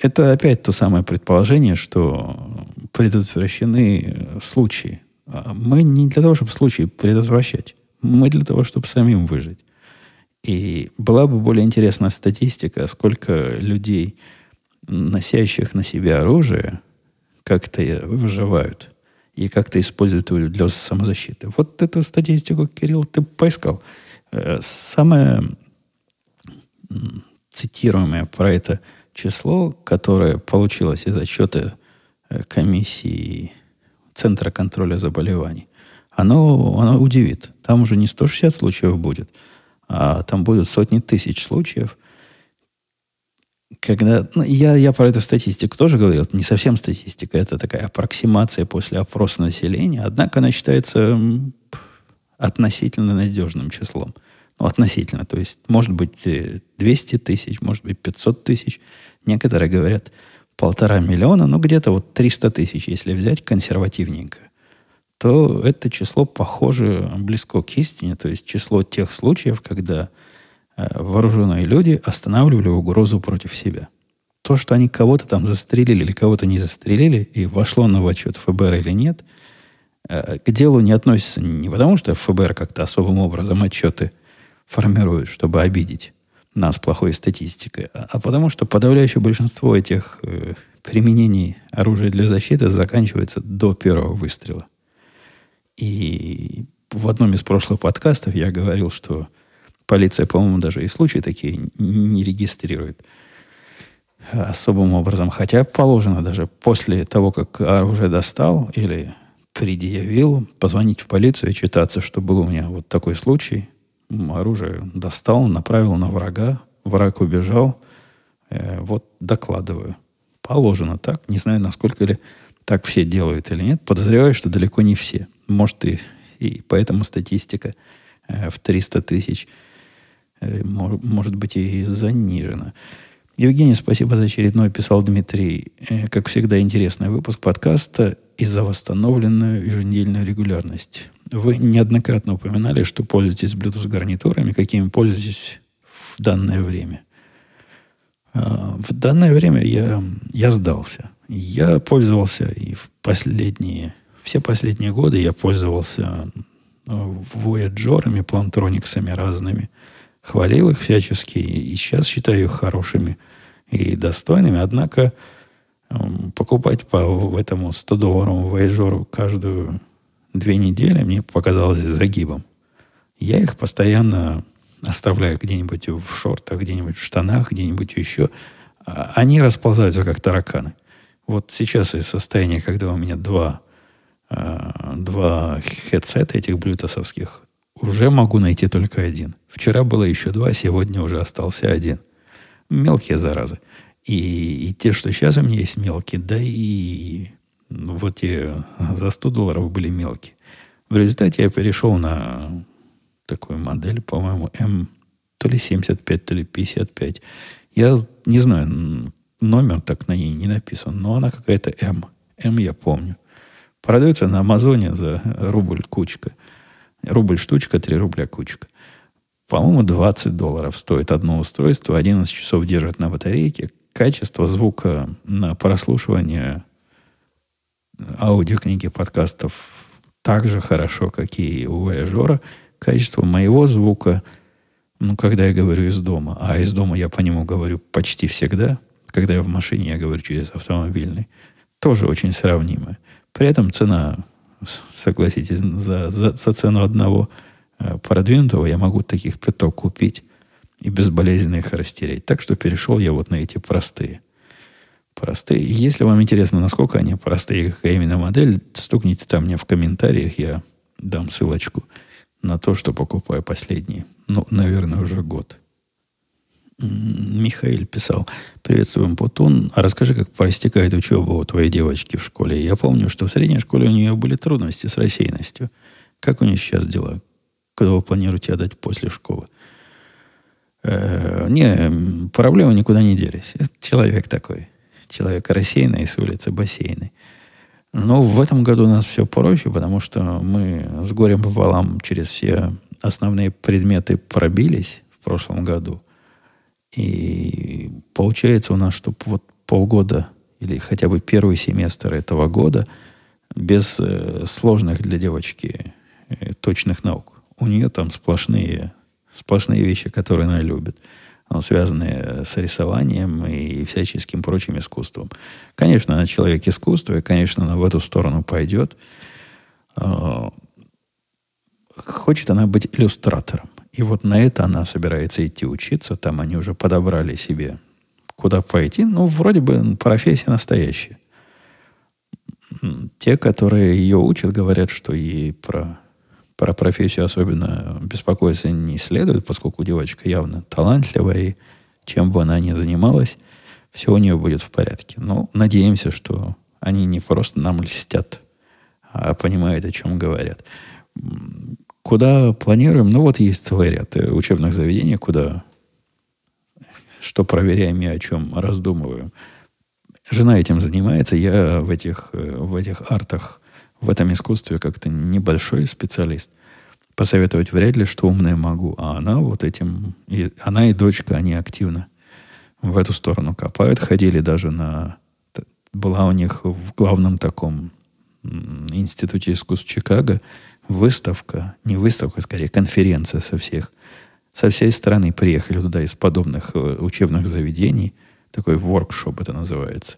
Это опять то самое предположение, что предотвращены случаи. Мы не для того, чтобы случаи предотвращать. Мы для того, чтобы самим выжить. И была бы более интересная статистика, сколько людей, носящих на себе оружие, как-то выживают и как-то используют его для самозащиты. Вот эту статистику, Кирилл, ты поискал. Самое цитируемое про это число, которое получилось из отчета комиссии Центра контроля заболеваний, оно, оно удивит. Там уже не сто шестьдесят случаев будет, а там будут сотни тысяч случаев. Когда, ну, я, я про эту статистику тоже говорил. Это не совсем статистика. Это такая аппроксимация после опроса населения. Однако она считается относительно надежным числом. Ну, относительно. То есть, может быть, двести тысяч, может быть, пятьсот тысяч. Некоторые говорят, полтора миллиона. Ну, где-то вот триста тысяч, если взять консервативненько. То это число похоже близко к истине. То есть, число тех случаев, когда вооруженные люди останавливали угрозу против себя. То, что они кого-то там застрелили или кого-то не застрелили, и вошло на отчет ФБР или нет, к делу не относится не потому, что эф бэ эр как-то особым образом отчеты формируют, чтобы обидеть нас плохой статистикой, а потому что подавляющее большинство этих э, применений оружия для защиты заканчивается до первого выстрела. И в одном из прошлых подкастов я говорил, что полиция, по-моему, даже и случаи такие не регистрирует особым образом. Хотя положено даже после того, как оружие достал или предъявил, позвонить в полицию и читаться, что был у меня вот такой случай. Оружие достал, направил на врага, враг убежал. Э, вот докладываю. Положено так. Не знаю, насколько ли так все делают или нет. Подозреваю, что далеко не все. Может, и, и поэтому статистика э, в триста тысяч э, мор, может быть и занижена. Евгений, спасибо за очередной, писал Дмитрий. Э, как всегда, интересный выпуск подкаста и за восстановленную еженедельную регулярность. Вы неоднократно упоминали, что пользуетесь Bluetooth-гарнитурами, какими пользуетесь в данное время. Э, в данное время я, я сдался. Я пользовался и в последние, все последние годы я пользовался Voyager'ами, Plantronics'ами разными. Хвалил их всячески и сейчас считаю их хорошими и достойными. Однако покупать по этому сто долларовому Voyager'у каждую две недели мне показалось загибом. Я их постоянно оставляю где-нибудь в шортах, где-нибудь в штанах, где-нибудь еще. Они расползаются, как тараканы. Вот сейчас и состояние, когда у меня два, два хедсета этих блютосовских, уже могу найти только один. Вчера было еще два, сегодня уже остался один. Мелкие заразы. И, и те, что сейчас у меня есть, мелкие, да и ну, вот те за сто долларов были мелкие. В результате я перешел на такую модель, по-моему, М то ли семьдесят пять, то ли пятьдесят пять. Я не знаю, номер так на ней не написан, но она какая-то М. М я помню. Продается на Амазоне за рубль кучка. Рубль штучка, три рубля кучка. По-моему, двадцать долларов стоит одно устройство. одиннадцать часов держит на батарейке. Качество звука на прослушивание аудиокниги, подкастов так же хорошо, как и у Voyager'а. Качество моего звука, ну, когда я говорю из дома, а из дома я по нему говорю почти всегда, когда я в машине, я говорю через автомобильный, тоже очень сравнимое. При этом цена, согласитесь, за, за, за цену одного э, продвинутого я могу таких пяток купить и безболезненно их растереть. Так что перешел я вот на эти простые. Простые. Если вам интересно, насколько они простые, какая именно модель, стукните там мне в комментариях, я дам ссылочку на то, что покупаю последние. Ну, наверное, уже год. Михаил писал: «Приветствую, Умпутун. А расскажи, как проистекает учеба у твоей девочки в школе. Я помню, что в средней школе у нее были трудности с рассеянностью. Как у нее сейчас дела? Когда вы планируете отдать после школы?» Э-э- не, проблемы никуда не делись. Это человек такой. Человек рассеянный, с улицы бассейной. Но в этом году у нас все проще, потому что мы с горем пополам через все основные предметы пробились в прошлом году. И получается у нас, что вот полгода или хотя бы первый семестр этого года без э, сложных для девочки э, точных наук. У нее там сплошные, сплошные вещи, которые она любит, связанные с рисованием и всяческим прочим искусством. Конечно, она человек искусства, и, конечно, она в эту сторону пойдет. Э-э- хочет она быть иллюстратором. И вот на это она собирается идти учиться. Там они уже подобрали себе, куда пойти. Ну, вроде бы профессия настоящая. Те, которые ее учат, говорят, что ей про, про профессию особенно беспокоиться не следует, поскольку девочка явно талантливая, и чем бы она ни занималась, все у нее будет в порядке. Ну, надеемся, что они не просто нам льстят, а понимают, о чем говорят. Куда планируем? Ну, вот есть целый ряд учебных заведений, куда что проверяем и о чем раздумываем. Жена этим занимается. Я в этих, в этих артах, в этом искусстве как-то небольшой специалист. Посоветовать вряд ли, что умное могу. А она вот этим... И, она и дочка, они активно в эту сторону копают. Ходили даже на... Была у них в главном таком Институте искусств Чикаго выставка, не выставка, скорее конференция со всех, со всей страны приехали туда из подобных учебных заведений. Такой воркшоп это называется.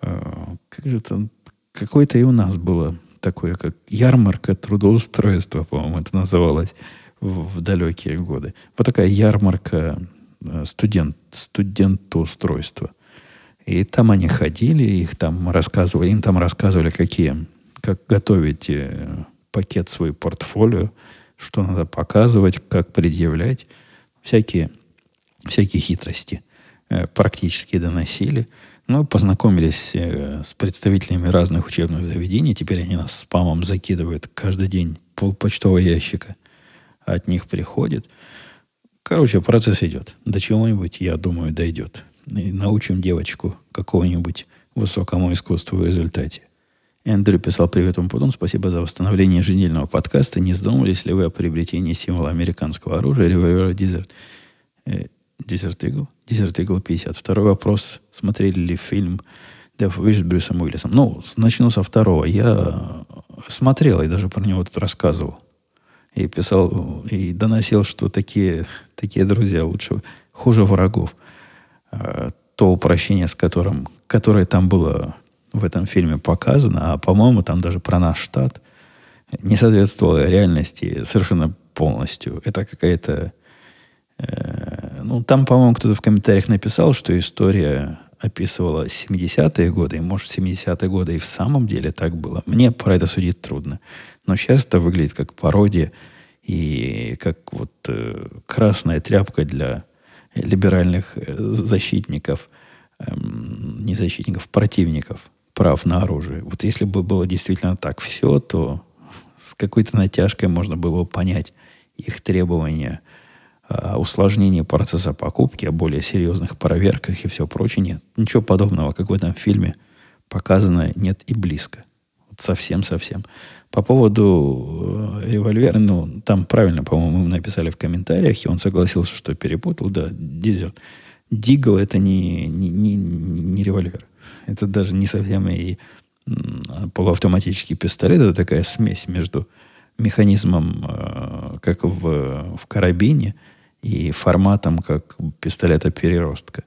Как же там, какое-то и у нас было такое, как ярмарка трудоустройства, по-моему, это называлось в, в далекие годы. Вот такая ярмарка студент, студентоустройства. И там они ходили, их там рассказывали, им там рассказывали, какие, как готовить пакет свой портфолио, что надо показывать, как предъявлять, всякие, всякие хитрости практически доносили. Ну, познакомились с представителями разных учебных заведений. Теперь они нас спамом закидывают каждый день, полпочтового ящика от них приходит. Короче, процесс идет. До чего-нибудь, я думаю, дойдет. И научим девочку какого-нибудь высокому искусству в результате. Эндрю писал: «Привет, Умпутун, спасибо за восстановление еженедельного подкаста. Не задумывались ли вы о приобретении символа американского оружия, револьвера Desert, э, Desert Eagle? Desert Eagle пятьдесят». Второй вопрос. Смотрели ли фильм «Death Wish» с Брюсом Уиллисом? Ну, начну со второго. Я смотрел и даже про него тут рассказывал. И писал, и доносил, что такие, такие друзья лучше, хуже врагов. То упрощение, с которым, которое там было в этом фильме показано, а, по-моему, там даже про наш штат, не соответствовало реальности совершенно полностью. Это какая-то... Э, ну, там, по-моему, кто-то в комментариях написал, что история описывала семидесятые годы, и, может, в семидесятые годы и в самом деле так было. Мне про это судить трудно. Но сейчас это выглядит как пародия и как вот э, красная тряпка для либеральных защитников, эм, не защитников, противников прав на оружие. Вот если бы было действительно так все, то с какой-то натяжкой можно было бы понять их требования о усложнении процесса покупки, о более серьезных проверках и все прочее. Нет, ничего подобного, как в этом фильме показано, нет и близко. Вот совсем-совсем. По поводу револьвера, ну, там правильно, по-моему, мы написали в комментариях, и он согласился, что перепутал, да, Desert Eagle это не, не, не, не револьвер. Это даже не совсем и полуавтоматический пистолет, это такая смесь между механизмом, как в, в карабине, и форматом, как пистолета-переростка.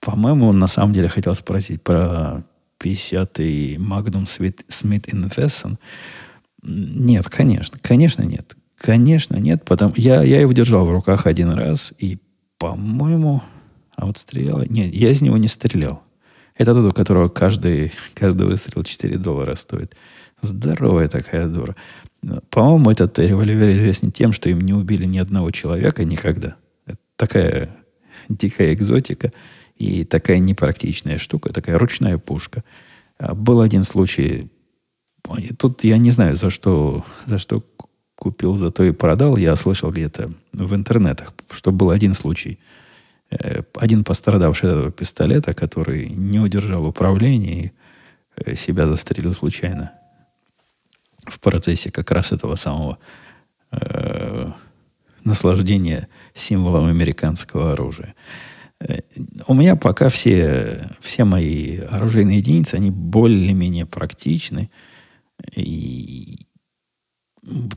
По-моему, он на самом деле хотел спросить про... пятидесятый Magnum Smith энд Wesson. Нет, конечно. Конечно, нет. Конечно, нет. Потому... Я, я его держал в руках один раз. И, по-моему... А вот стрелял... Нет, я из него не стрелял. Это тот, у которого каждый, каждый выстрел четыре доллара стоит. Здоровая такая дура. По-моему, этот револьвер известен тем, что им не убили ни одного человека никогда. Это такая дикая экзотика. И такая непрактичная штука, такая ручная пушка. Был один случай. Тут я не знаю, за что, за что купил, за то и продал. Я слышал где-то в интернетах, что был один случай. Один пострадавший от этого пистолета, который не удержал управление и себя застрелил случайно в процессе как раз этого самого э, наслаждения символом американского оружия. У меня пока все, все мои оружейные единицы, они более-менее практичны. И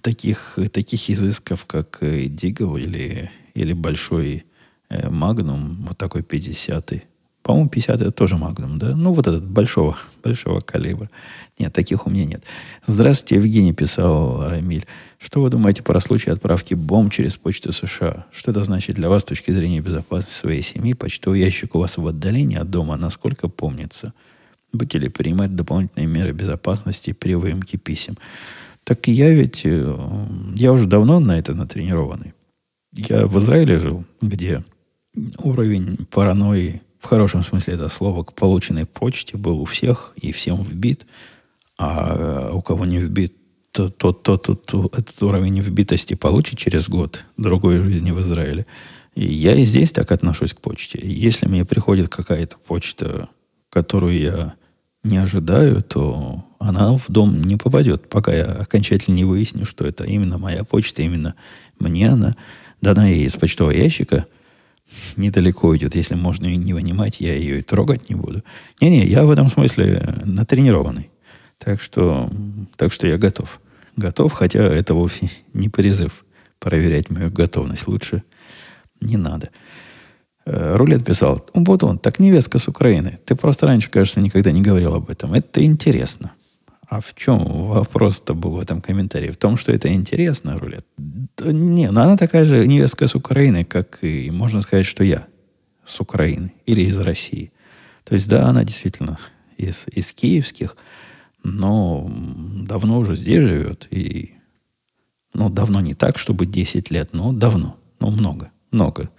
таких, таких изысков, как Дигл или, или большой Магнум, вот такой пятидесятый. По-моему, пятидесятый это тоже Магнум, да? Ну, вот этот большого, большого калибра. Нет, таких у меня нет. Здравствуйте, Евгений, писал Рамиль. Что вы думаете про случай отправки бомб через почту США? Что это значит для вас с точки зрения безопасности своей семьи? Почтовый ящик у вас в отдалении от дома, насколько помнится? Будете ли принимать дополнительные меры безопасности при выемке писем? Так я ведь... Я уже давно на это натренированный. Я в Израиле жил, где уровень паранойи, в хорошем смысле это слово, к полученной почте был у всех и всем вбит. А у кого не вбит, то, то, то, то, то этот уровень вбитости получит через год другой жизни в Израиле. И я и здесь так отношусь к почте. Если мне приходит какая-то почта, которую я не ожидаю, то она в дом не попадет, пока я окончательно не выясню, что это именно моя почта, именно мне она дана и из почтового ящика, недалеко уйдет. Если можно ее не вынимать, я ее и трогать не буду. Не-не, я в этом смысле натренированный. Так что, так что я готов. Готов, хотя это вовсе не призыв проверять мою готовность. Лучше не надо. Рулет писал, вот он, так невестка с Украины. Ты просто раньше, кажется, никогда не говорил об этом. Это интересно. А в чем вопрос-то был в этом комментарии? В том, что это интересно, Рулет? Да не, но она такая же невестка с Украины, как и, можно сказать, что я с Украины или из России. То есть, да, она действительно из, из киевских, но давно уже здесь живет. И, ну, давно не так, чтобы десять лет, но давно, но много, много.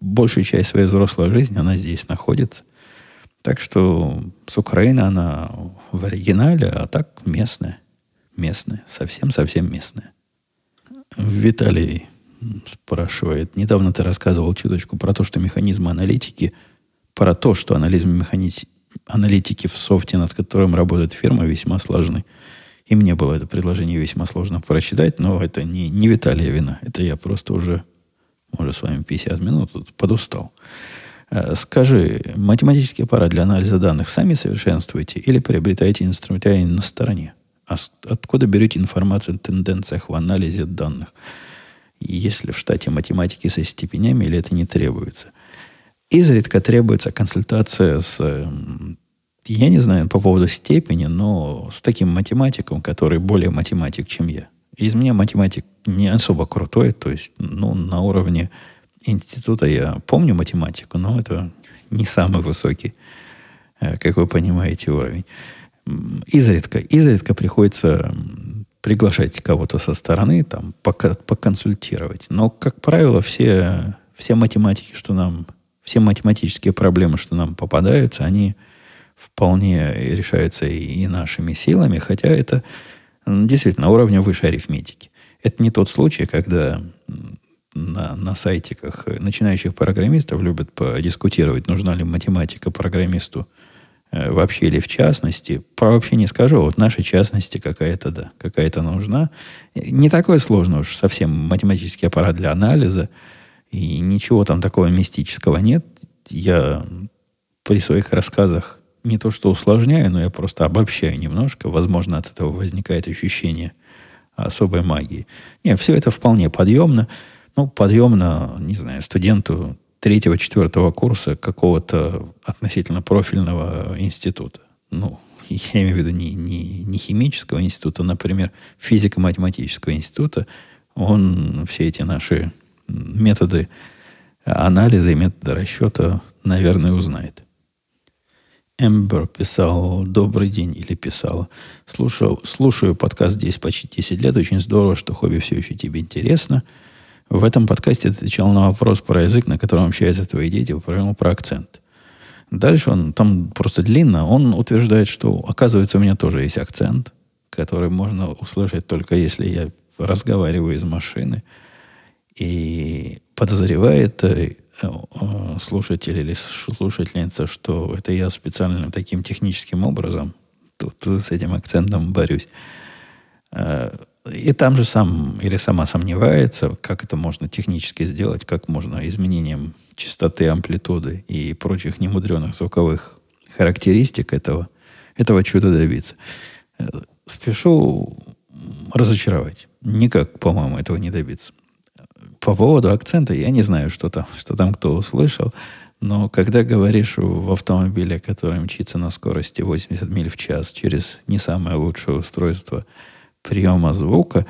Большую часть своей взрослой жизни она здесь находится. Так что с Украины она в оригинале, а так местная. Местная. Совсем-совсем местная. Виталий спрашивает. Недавно ты рассказывал чуточку про то, что механизмы аналитики, про то, что анализмы аналитики в софте, над которым работает фирма, весьма сложны. И мне было это предложение весьма сложно прочитать, но это не, не Виталия вина. Это я просто уже... Может, с вами пятьдесят минут, тут подустал. Скажи, математические аппараты для анализа данных сами совершенствуете или приобретаете инструментарий на стороне? А откуда берете информацию о тенденциях в анализе данных? Есть ли в штате математики со степенями или это не требуется? Изредка требуется консультация с... Я не знаю по поводу степени, но с таким математиком, который более математик, чем я. Из меня математик не особо крутой, то есть, ну, на уровне института я помню математику, но это не самый высокий, как вы понимаете, уровень. Изредка, изредка приходится приглашать кого-то со стороны, там, поконсультировать. Но, как правило, все, все математики, что нам, все математические проблемы, что нам попадаются, они вполне решаются и нашими силами, хотя это действительно уровня выше арифметики. Это не тот случай, когда на, на сайтиках начинающих программистов любят подискутировать, нужна ли математика программисту э, вообще или в частности. Про вообще не скажу, вот нашей частности какая-то, да, какая-то нужна. Не такой сложный уж совсем математический аппарат для анализа, и ничего там такого мистического нет. Я при своих рассказах не то что усложняю, но я просто обобщаю немножко. Возможно, от этого возникает ощущение особой магии. Нет, все это вполне подъемно. Ну, подъемно, не знаю, студенту третьего-четвертого курса какого-то относительно профильного института. Ну, я имею в виду не, не, не химического института, например, физико-математического института. Он все эти наши методы анализа и методы расчета, наверное, узнает. Эмбер писал, добрый день, или писала. Слушал, слушаю подкаст здесь почти десять лет. Очень здорово, что хобби все еще тебе интересно. В этом подкасте отвечал на вопрос про язык, на котором общаются твои дети, упомянул про акцент. Дальше он, там просто длинно, он утверждает, что, оказывается, у меня тоже есть акцент, который можно услышать только если я разговариваю из машины. И подозревает... слушатель или слушательница, что это я специальным таким техническим образом тут с этим акцентом борюсь. И там же сам или сама сомневается, как это можно технически сделать, как можно изменением частоты, амплитуды и прочих немудреных звуковых характеристик этого, этого чуда добиться. Спешу разочаровать. Никак, по-моему, этого не добиться. По поводу акцента я не знаю, что там, что там кто услышал, но когда говоришь в автомобиле, который мчится на скорости восемьдесят миль в час через не самое лучшее устройство приема звука,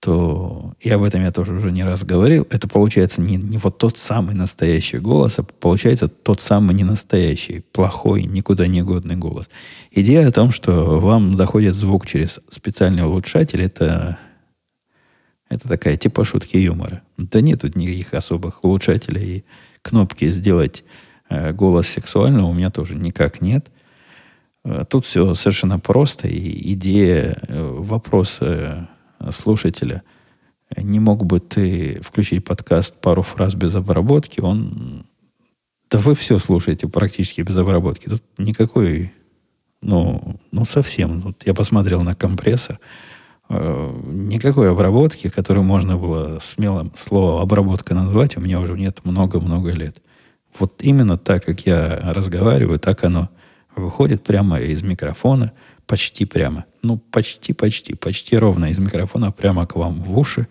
то, и об этом я тоже уже не раз говорил, это получается не, не вот тот самый настоящий голос, а получается тот самый ненастоящий, плохой, никуда не годный голос. Идея о том, что вам заходит звук через специальный улучшатель, это... Это такая типа шутки юмора. Да нет тут никаких особых улучшателей и кнопки «Сделать голос сексуальным» у меня тоже никак нет. Тут все совершенно просто. И идея вопроса слушателя «Не мог бы ты включить подкаст пару фраз без обработки?» Он... Да вы все слушаете практически без обработки. Тут никакой... Ну, ну совсем. Вот я посмотрел на компрессор. никакой обработки, которую можно было смелым словом обработка назвать, у меня уже нет много-много лет. Вот именно так, как я разговариваю, так оно выходит прямо из микрофона, почти прямо. Ну, почти-почти, почти ровно из микрофона прямо к вам в уши.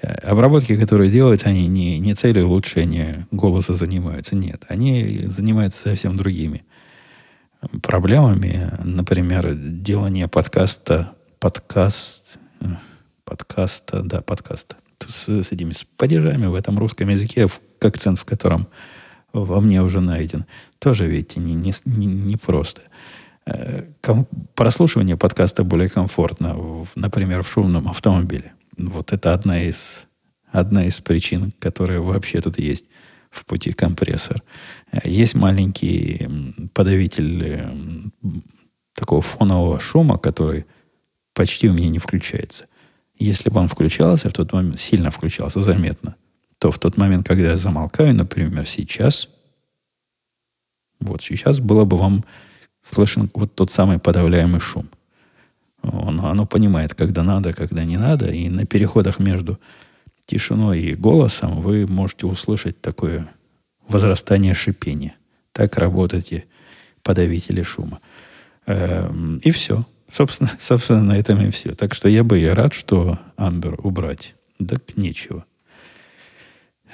Обработки, которые делаются, они не, не целью улучшения голоса занимаются, нет. Они занимаются совсем другими проблемами. Например, делание подкаста, подкаст, подкаста, да, подкаста. С, с этими с падежами в этом русском языке, акцент в котором во мне уже найден. Тоже, видите, не, не, не просто. Ком- прослушивание подкаста более комфортно, в, например, в шумном автомобиле. Вот это одна из, одна из причин, которая вообще тут есть в пути компрессор. Есть маленький подавитель такого фонового шума, который почти у меня не включается. Если бы он включался в тот момент, сильно включался, заметно, то в тот момент, когда я замолкаю, например, сейчас, вот сейчас было бы вам слышен вот тот самый подавляемый шум. Он, оно понимает, когда надо, когда не надо. И на переходах между тишиной и голосом вы можете услышать такое возрастание шипения. Так работают и подавители шума. Эм, и все. Собственно, собственно, на этом и все. Так что я бы и рад, что Амбер убрать. Да нечего.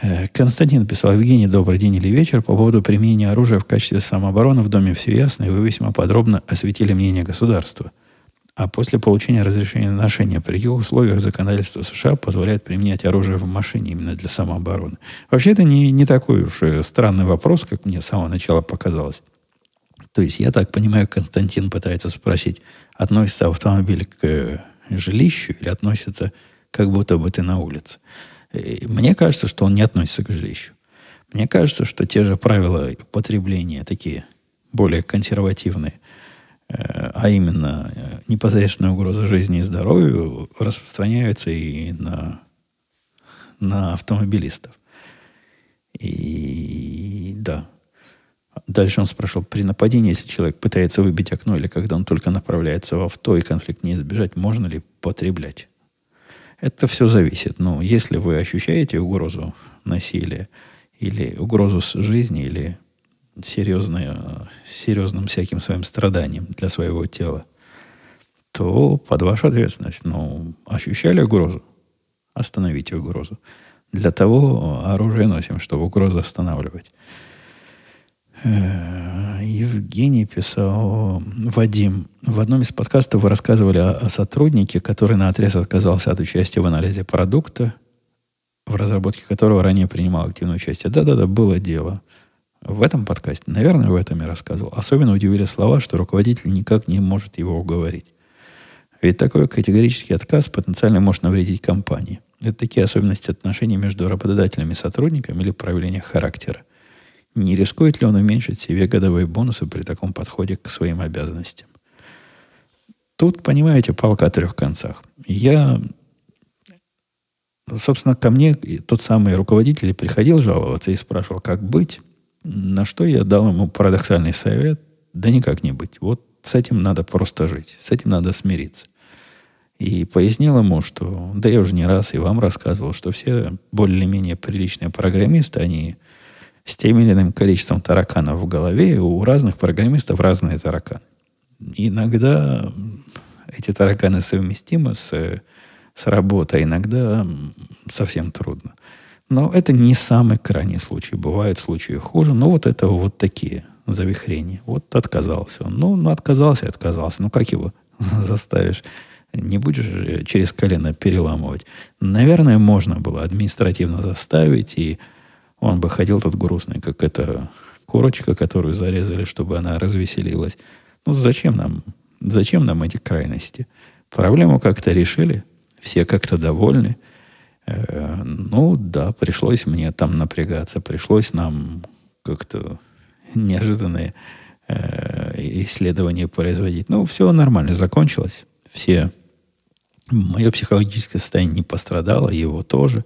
Э, Константин писал: Евгений, добрый день или вечер. По поводу применения оружия в качестве самообороны в доме все ясно, и вы весьма подробно осветили мнение государства. А после получения разрешения на ношение, при каких условиях законодательство США позволяет применять оружие в машине именно для самообороны? Вообще, это не, не такой уж странный вопрос, как мне с самого начала показалось. То есть, я так понимаю, Константин пытается спросить, относится автомобиль к жилищу или относится как будто бы ты на улице. И мне кажется, что он не относится к жилищу. Мне кажется, что те же правила потребления, такие более консервативные, а именно непосредственная угроза жизни и здоровью, распространяются и на, на автомобилистов. И да. Дальше он спрашивал, при нападении, если человек пытается выбить окно или когда он только направляется в авто и конфликт не избежать, можно ли потреблять? Это все зависит. Но если вы ощущаете угрозу насилия или угрозу жизни или серьезное, серьезным всяким своим страданием для своего тела, то под вашу ответственность. Ну, ощущали угрозу? Остановите угрозу. Для того оружие носим, чтобы угрозу останавливать. Евгений писал: Вадим, в одном из подкастов вы рассказывали о, о сотруднике, который наотрез отказался от участия в анализе продукта, в разработке которого ранее принимал активное участие. Да-да-да, было дело. В этом подкасте, наверное, в этом я рассказывал. Особенно удивили слова, что руководитель никак не может его уговорить. Ведь такой категорический отказ потенциально может навредить компании. Это такие особенности отношений между работодателями и сотрудниками или проявления характера. Не рискует ли он уменьшить себе годовые бонусы при таком подходе к своим обязанностям? Тут, понимаете, палка о трех концах. Я, собственно, ко мне тот самый руководитель приходил жаловаться и спрашивал, как быть. На что я дал ему парадоксальный совет. Да никак не быть. Вот с этим надо просто жить. С этим надо смириться. И пояснил ему, что... Да я уже не раз и вам рассказывал, что все более-менее приличные программисты, они с тем или иным количеством тараканов в голове. У разных программистов разные тараканы. Иногда эти тараканы совместимы с, с работой. Иногда совсем трудно. Но это не самый крайний случай. Бывают случаи хуже. Но вот это вот такие завихрения. Вот отказался он. Ну, ну отказался, отказался. Ну, как его заставишь? Не будешь через колено переламывать. Наверное, можно было административно заставить. И он бы ходил тот грустный, как эта курочка, которую зарезали, чтобы она развеселилась. Ну, зачем нам, зачем нам эти крайности? Проблему как-то решили. Все как-то довольны. Ну, да, пришлось мне там напрягаться. Пришлось нам как-то неожиданные э, исследования производить. Ну, все нормально закончилось. Все. Мое психологическое состояние не пострадало, его тоже.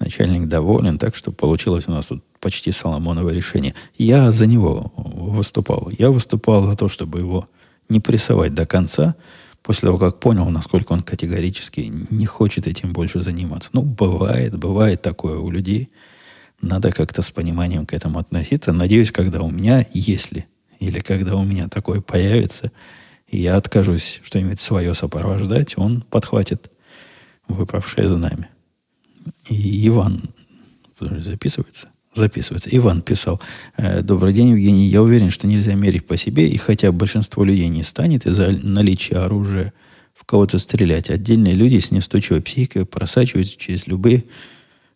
Начальник доволен, так что получилось у нас тут почти соломоново решение. Я за него выступал. Я выступал за то, чтобы его не прессовать до конца, после того, как понял, насколько он категорически не хочет этим больше заниматься. Ну, бывает, бывает такое у людей. Надо как-то с пониманием к этому относиться. Надеюсь, когда у меня, если, или когда у меня такое появится, и я откажусь что-нибудь свое сопровождать, он подхватит выпавшее знамя. И Иван записывается? Записывается. Иван писал: «Добрый день, Евгений. Я уверен, что нельзя мерить по себе, и хотя большинство людей не станет из-за наличия оружия в кого-то стрелять, отдельные люди с неустойчивой психикой просачиваются через любые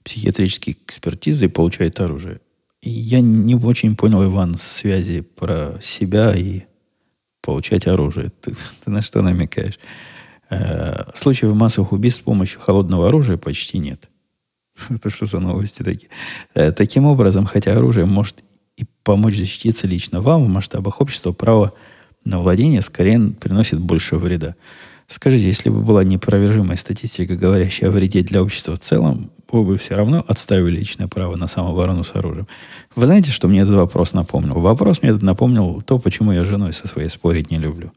психиатрические экспертизы и получают оружие». И я не очень понял, Иван, связи про себя и получать оружие. Ты, ты на что намекаешь? Случаев массовых убийств с помощью холодного оружия почти нет. Это что за новости такие? Таким образом, хотя оружие может и помочь защититься лично вам, в масштабах общества право на владение скорее приносит больше вреда. Скажите, если бы была неопровержимая статистика, говорящая о вреде для общества в целом, вы бы все равно отставили личное право на самооборону с оружием. Вы знаете, что мне этот вопрос напомнил? Вопрос мне этот напомнил то, почему я с женой со своей спорить не люблю.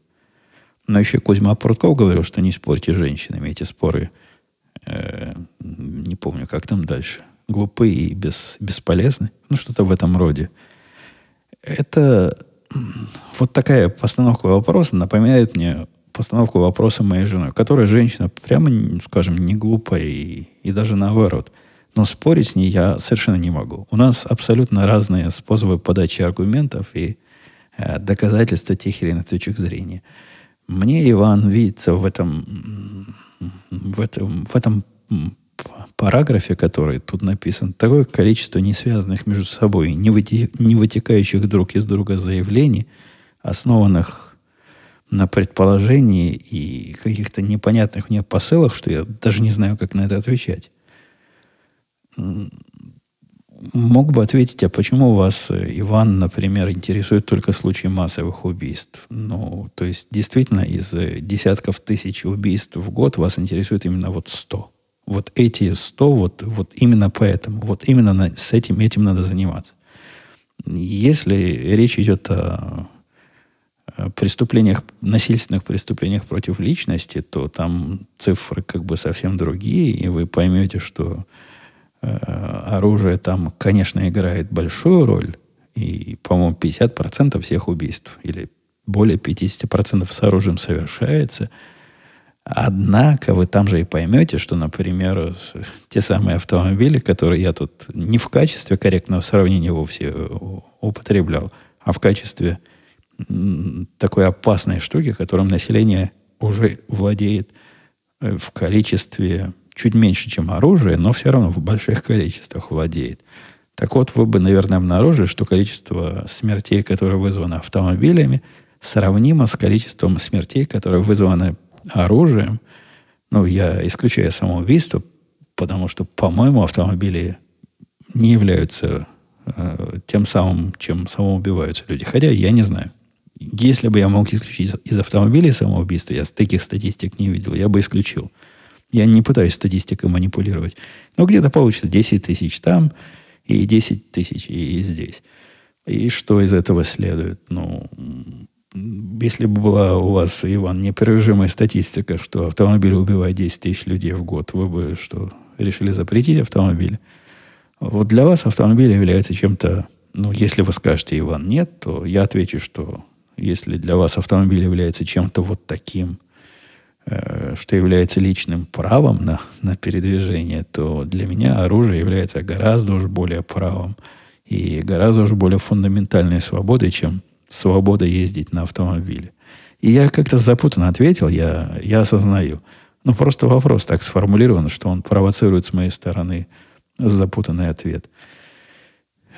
Но еще Кузьма Прутков говорил, что не спорьте с женщинами. Эти споры... не помню, как там дальше. Глупы и бес, бесполезны. Ну, что-то в этом роде. Это вот такая постановка вопроса напоминает мне постановку вопроса моей жены, которая женщина прямо, скажем, не глупая и, и даже наоборот. Но спорить с ней я совершенно не могу. У нас абсолютно разные способы подачи аргументов и э, доказательства тех или иных точек зрения. Мне Иван видится в этом... В этом, в этом параграфе, который тут написан, такое количество несвязанных между собой, не, выти, не вытекающих друг из друга заявлений, основанных на предположении и каких-то непонятных мне посылах, что я даже не знаю, как на это отвечать. Мог бы ответить, а почему вас, Иван, например, интересует только случаи массовых убийств? Ну, то есть, действительно, из десятков тысяч убийств в год вас интересует именно вот сто. Вот эти сто, вот, вот именно поэтому, вот именно на, с этим, этим надо заниматься. Если речь идет о преступлениях, насильственных преступлениях против личности, то там цифры как бы совсем другие, и вы поймете, что... оружие там, конечно, играет большую роль. И, по-моему, пятьдесят процентов всех убийств или более пятьдесят процентов с оружием совершается. Однако вы там же и поймете, что, например, те самые автомобили, которые я тут не в качестве корректного сравнения вовсе употреблял, а в качестве такой опасной штуки, которым население уже владеет в количестве... чуть меньше, чем оружие, но все равно в больших количествах владеет. Так вот, вы бы, наверное, обнаружили, что количество смертей, которые вызваны автомобилями, сравнимо с количеством смертей, которые вызваны оружием. Ну, я исключаю самоубийство, потому что, по-моему, автомобили не являются э, тем самым, чем самоубиваются люди. Хотя я не знаю. Если бы я мог исключить из автомобилей самоубийство, я таких статистик не видел, я бы исключил. Я не пытаюсь статистикой манипулировать. Но где-то получится десять тысяч там и десять тысяч и здесь. И что из этого следует? Ну, если бы была у вас, Иван, непрерываемая статистика, что автомобили убивают десять тысяч людей в год, вы бы что, решили запретить автомобили? Вот для вас автомобили являются чем-то... Ну, если вы скажете, Иван, нет, то я отвечу, что если для вас автомобиль является чем-то вот таким... что является личным правом на, на передвижение, то для меня оружие является гораздо уж более правом и гораздо уж более фундаментальной свободой, чем свобода ездить на автомобиле. И я как-то запутанно ответил, я, я осознаю. Ну, просто вопрос так сформулирован, что он провоцирует с моей стороны запутанный ответ.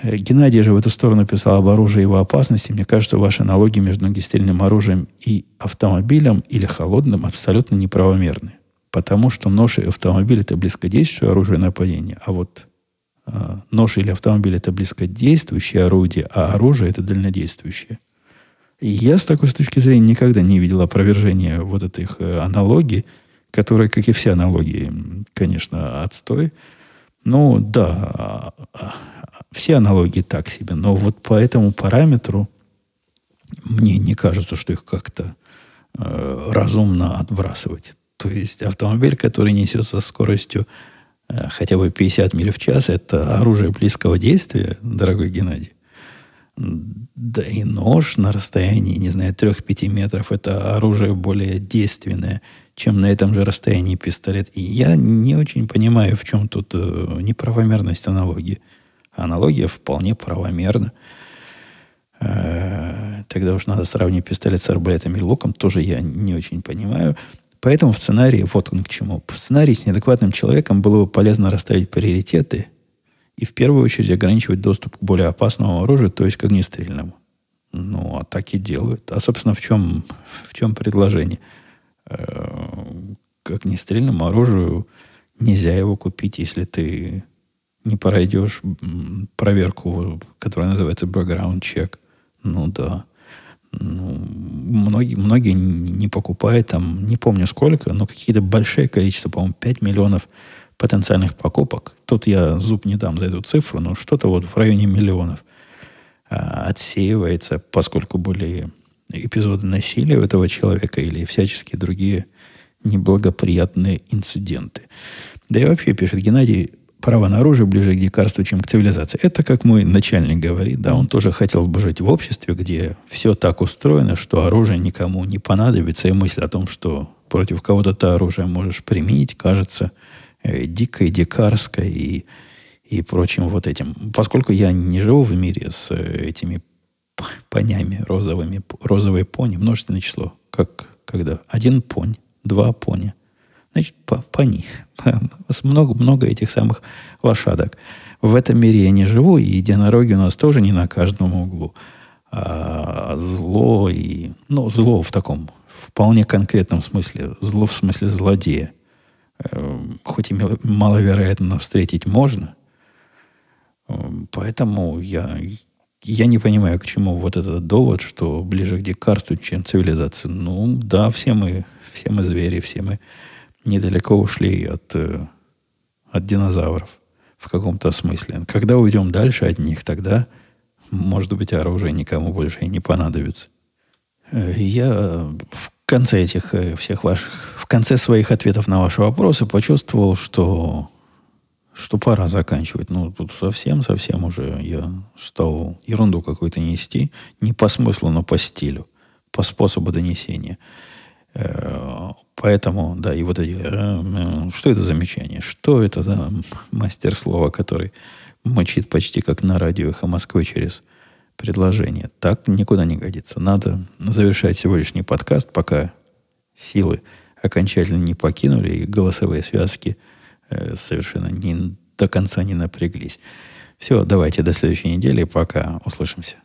Геннадий же в эту сторону писал об оружии и его опасности. Мне кажется, ваши аналогии между огнестрельным оружием и автомобилем или холодным абсолютно неправомерны. Потому что нож и автомобиль – это близкодействующее оружие нападения. А вот э, нож или автомобиль – это близкодействующее орудие, а оружие – это дальнодействующее. И я с такой с точки зрения никогда не видел опровержения вот этих э, аналогий, которые, как и все аналогии, конечно, отстой. Ну, да, все аналогии так себе, но вот по этому параметру мне не кажется, что их как-то э, разумно отбрасывать. То есть автомобиль, который несется со скоростью э, хотя бы пятьдесят миль в час, это оружие близкого действия, дорогой Геннадий. Да и нож на расстоянии, не знаю, три-пять метров, это оружие более действенное, чем на этом же расстоянии пистолет. И я не очень понимаю, в чем тут неправомерность аналогии. Аналогия вполне правомерна. Тогда уж надо сравнить пистолет с арбалетом и луком, тоже я не очень понимаю. Поэтому в сценарии, вот он к чему. В сценарии с неадекватным человеком было бы полезно расставить приоритеты и в первую очередь ограничивать доступ к более опасному оружию, то есть к огнестрельному. Ну, а так и делают. А, собственно, в чем, в чем предложение? К огнестрельному оружию нельзя его купить, если ты не пройдешь проверку, которая называется background check. Ну, да. Ну, многие, многие не покупают там, не помню сколько, но какие-то большие количества, по-моему, пять миллионов потенциальных покупок. Тут я зуб не дам за эту цифру, но что-то вот в районе миллионов а, отсеивается, поскольку были эпизоды насилия у этого человека или всяческие другие неблагоприятные инциденты. Да и вообще, пишет Геннадий, право на оружие ближе к дикарству, чем к цивилизации. Это, как мой начальник говорит, да, он тоже хотел бы жить в обществе, где все так устроено, что оружие никому не понадобится, и мысль о том, что против кого-то ты оружие можешь применить, кажется э, дикой, дикарской и, и прочим вот этим. Поскольку я не живу в мире с этими понями розовыми, розовые пони, множественное число, как когда один понь, два пони. Значит, пони. Много, много этих самых лошадок. В этом мире я не живу, и единороги у нас тоже не на каждом углу. А зло и... Ну, зло в таком вполне конкретном смысле. Зло в смысле злодея. Хоть и маловероятно встретить можно. Поэтому я, я не понимаю, к чему вот этот довод, что ближе к дикарству, чем цивилизации. Ну, да, все мы, все мы звери, все мы недалеко ушли от, от динозавров в каком-то смысле. Когда уйдем дальше от них, тогда, может быть, оружие никому больше и не понадобится. Я в конце этих всех ваших, в конце своих ответов на ваши вопросы почувствовал, что, что пора заканчивать. Ну, тут совсем-совсем уже я стал ерунду какую-то нести. Не по смыслу, но по стилю, по способу донесения. Поэтому, да, и вот эти... Что это за замечание? Что это за мастер слова, который мочит почти как на радио «Эхо Москвы» через предложение? Так никуда не годится. Надо завершать сегодняшний подкаст, пока силы окончательно не покинули и голосовые связки совершенно не, до конца не напряглись. Все, давайте до следующей недели. Пока. Услышимся.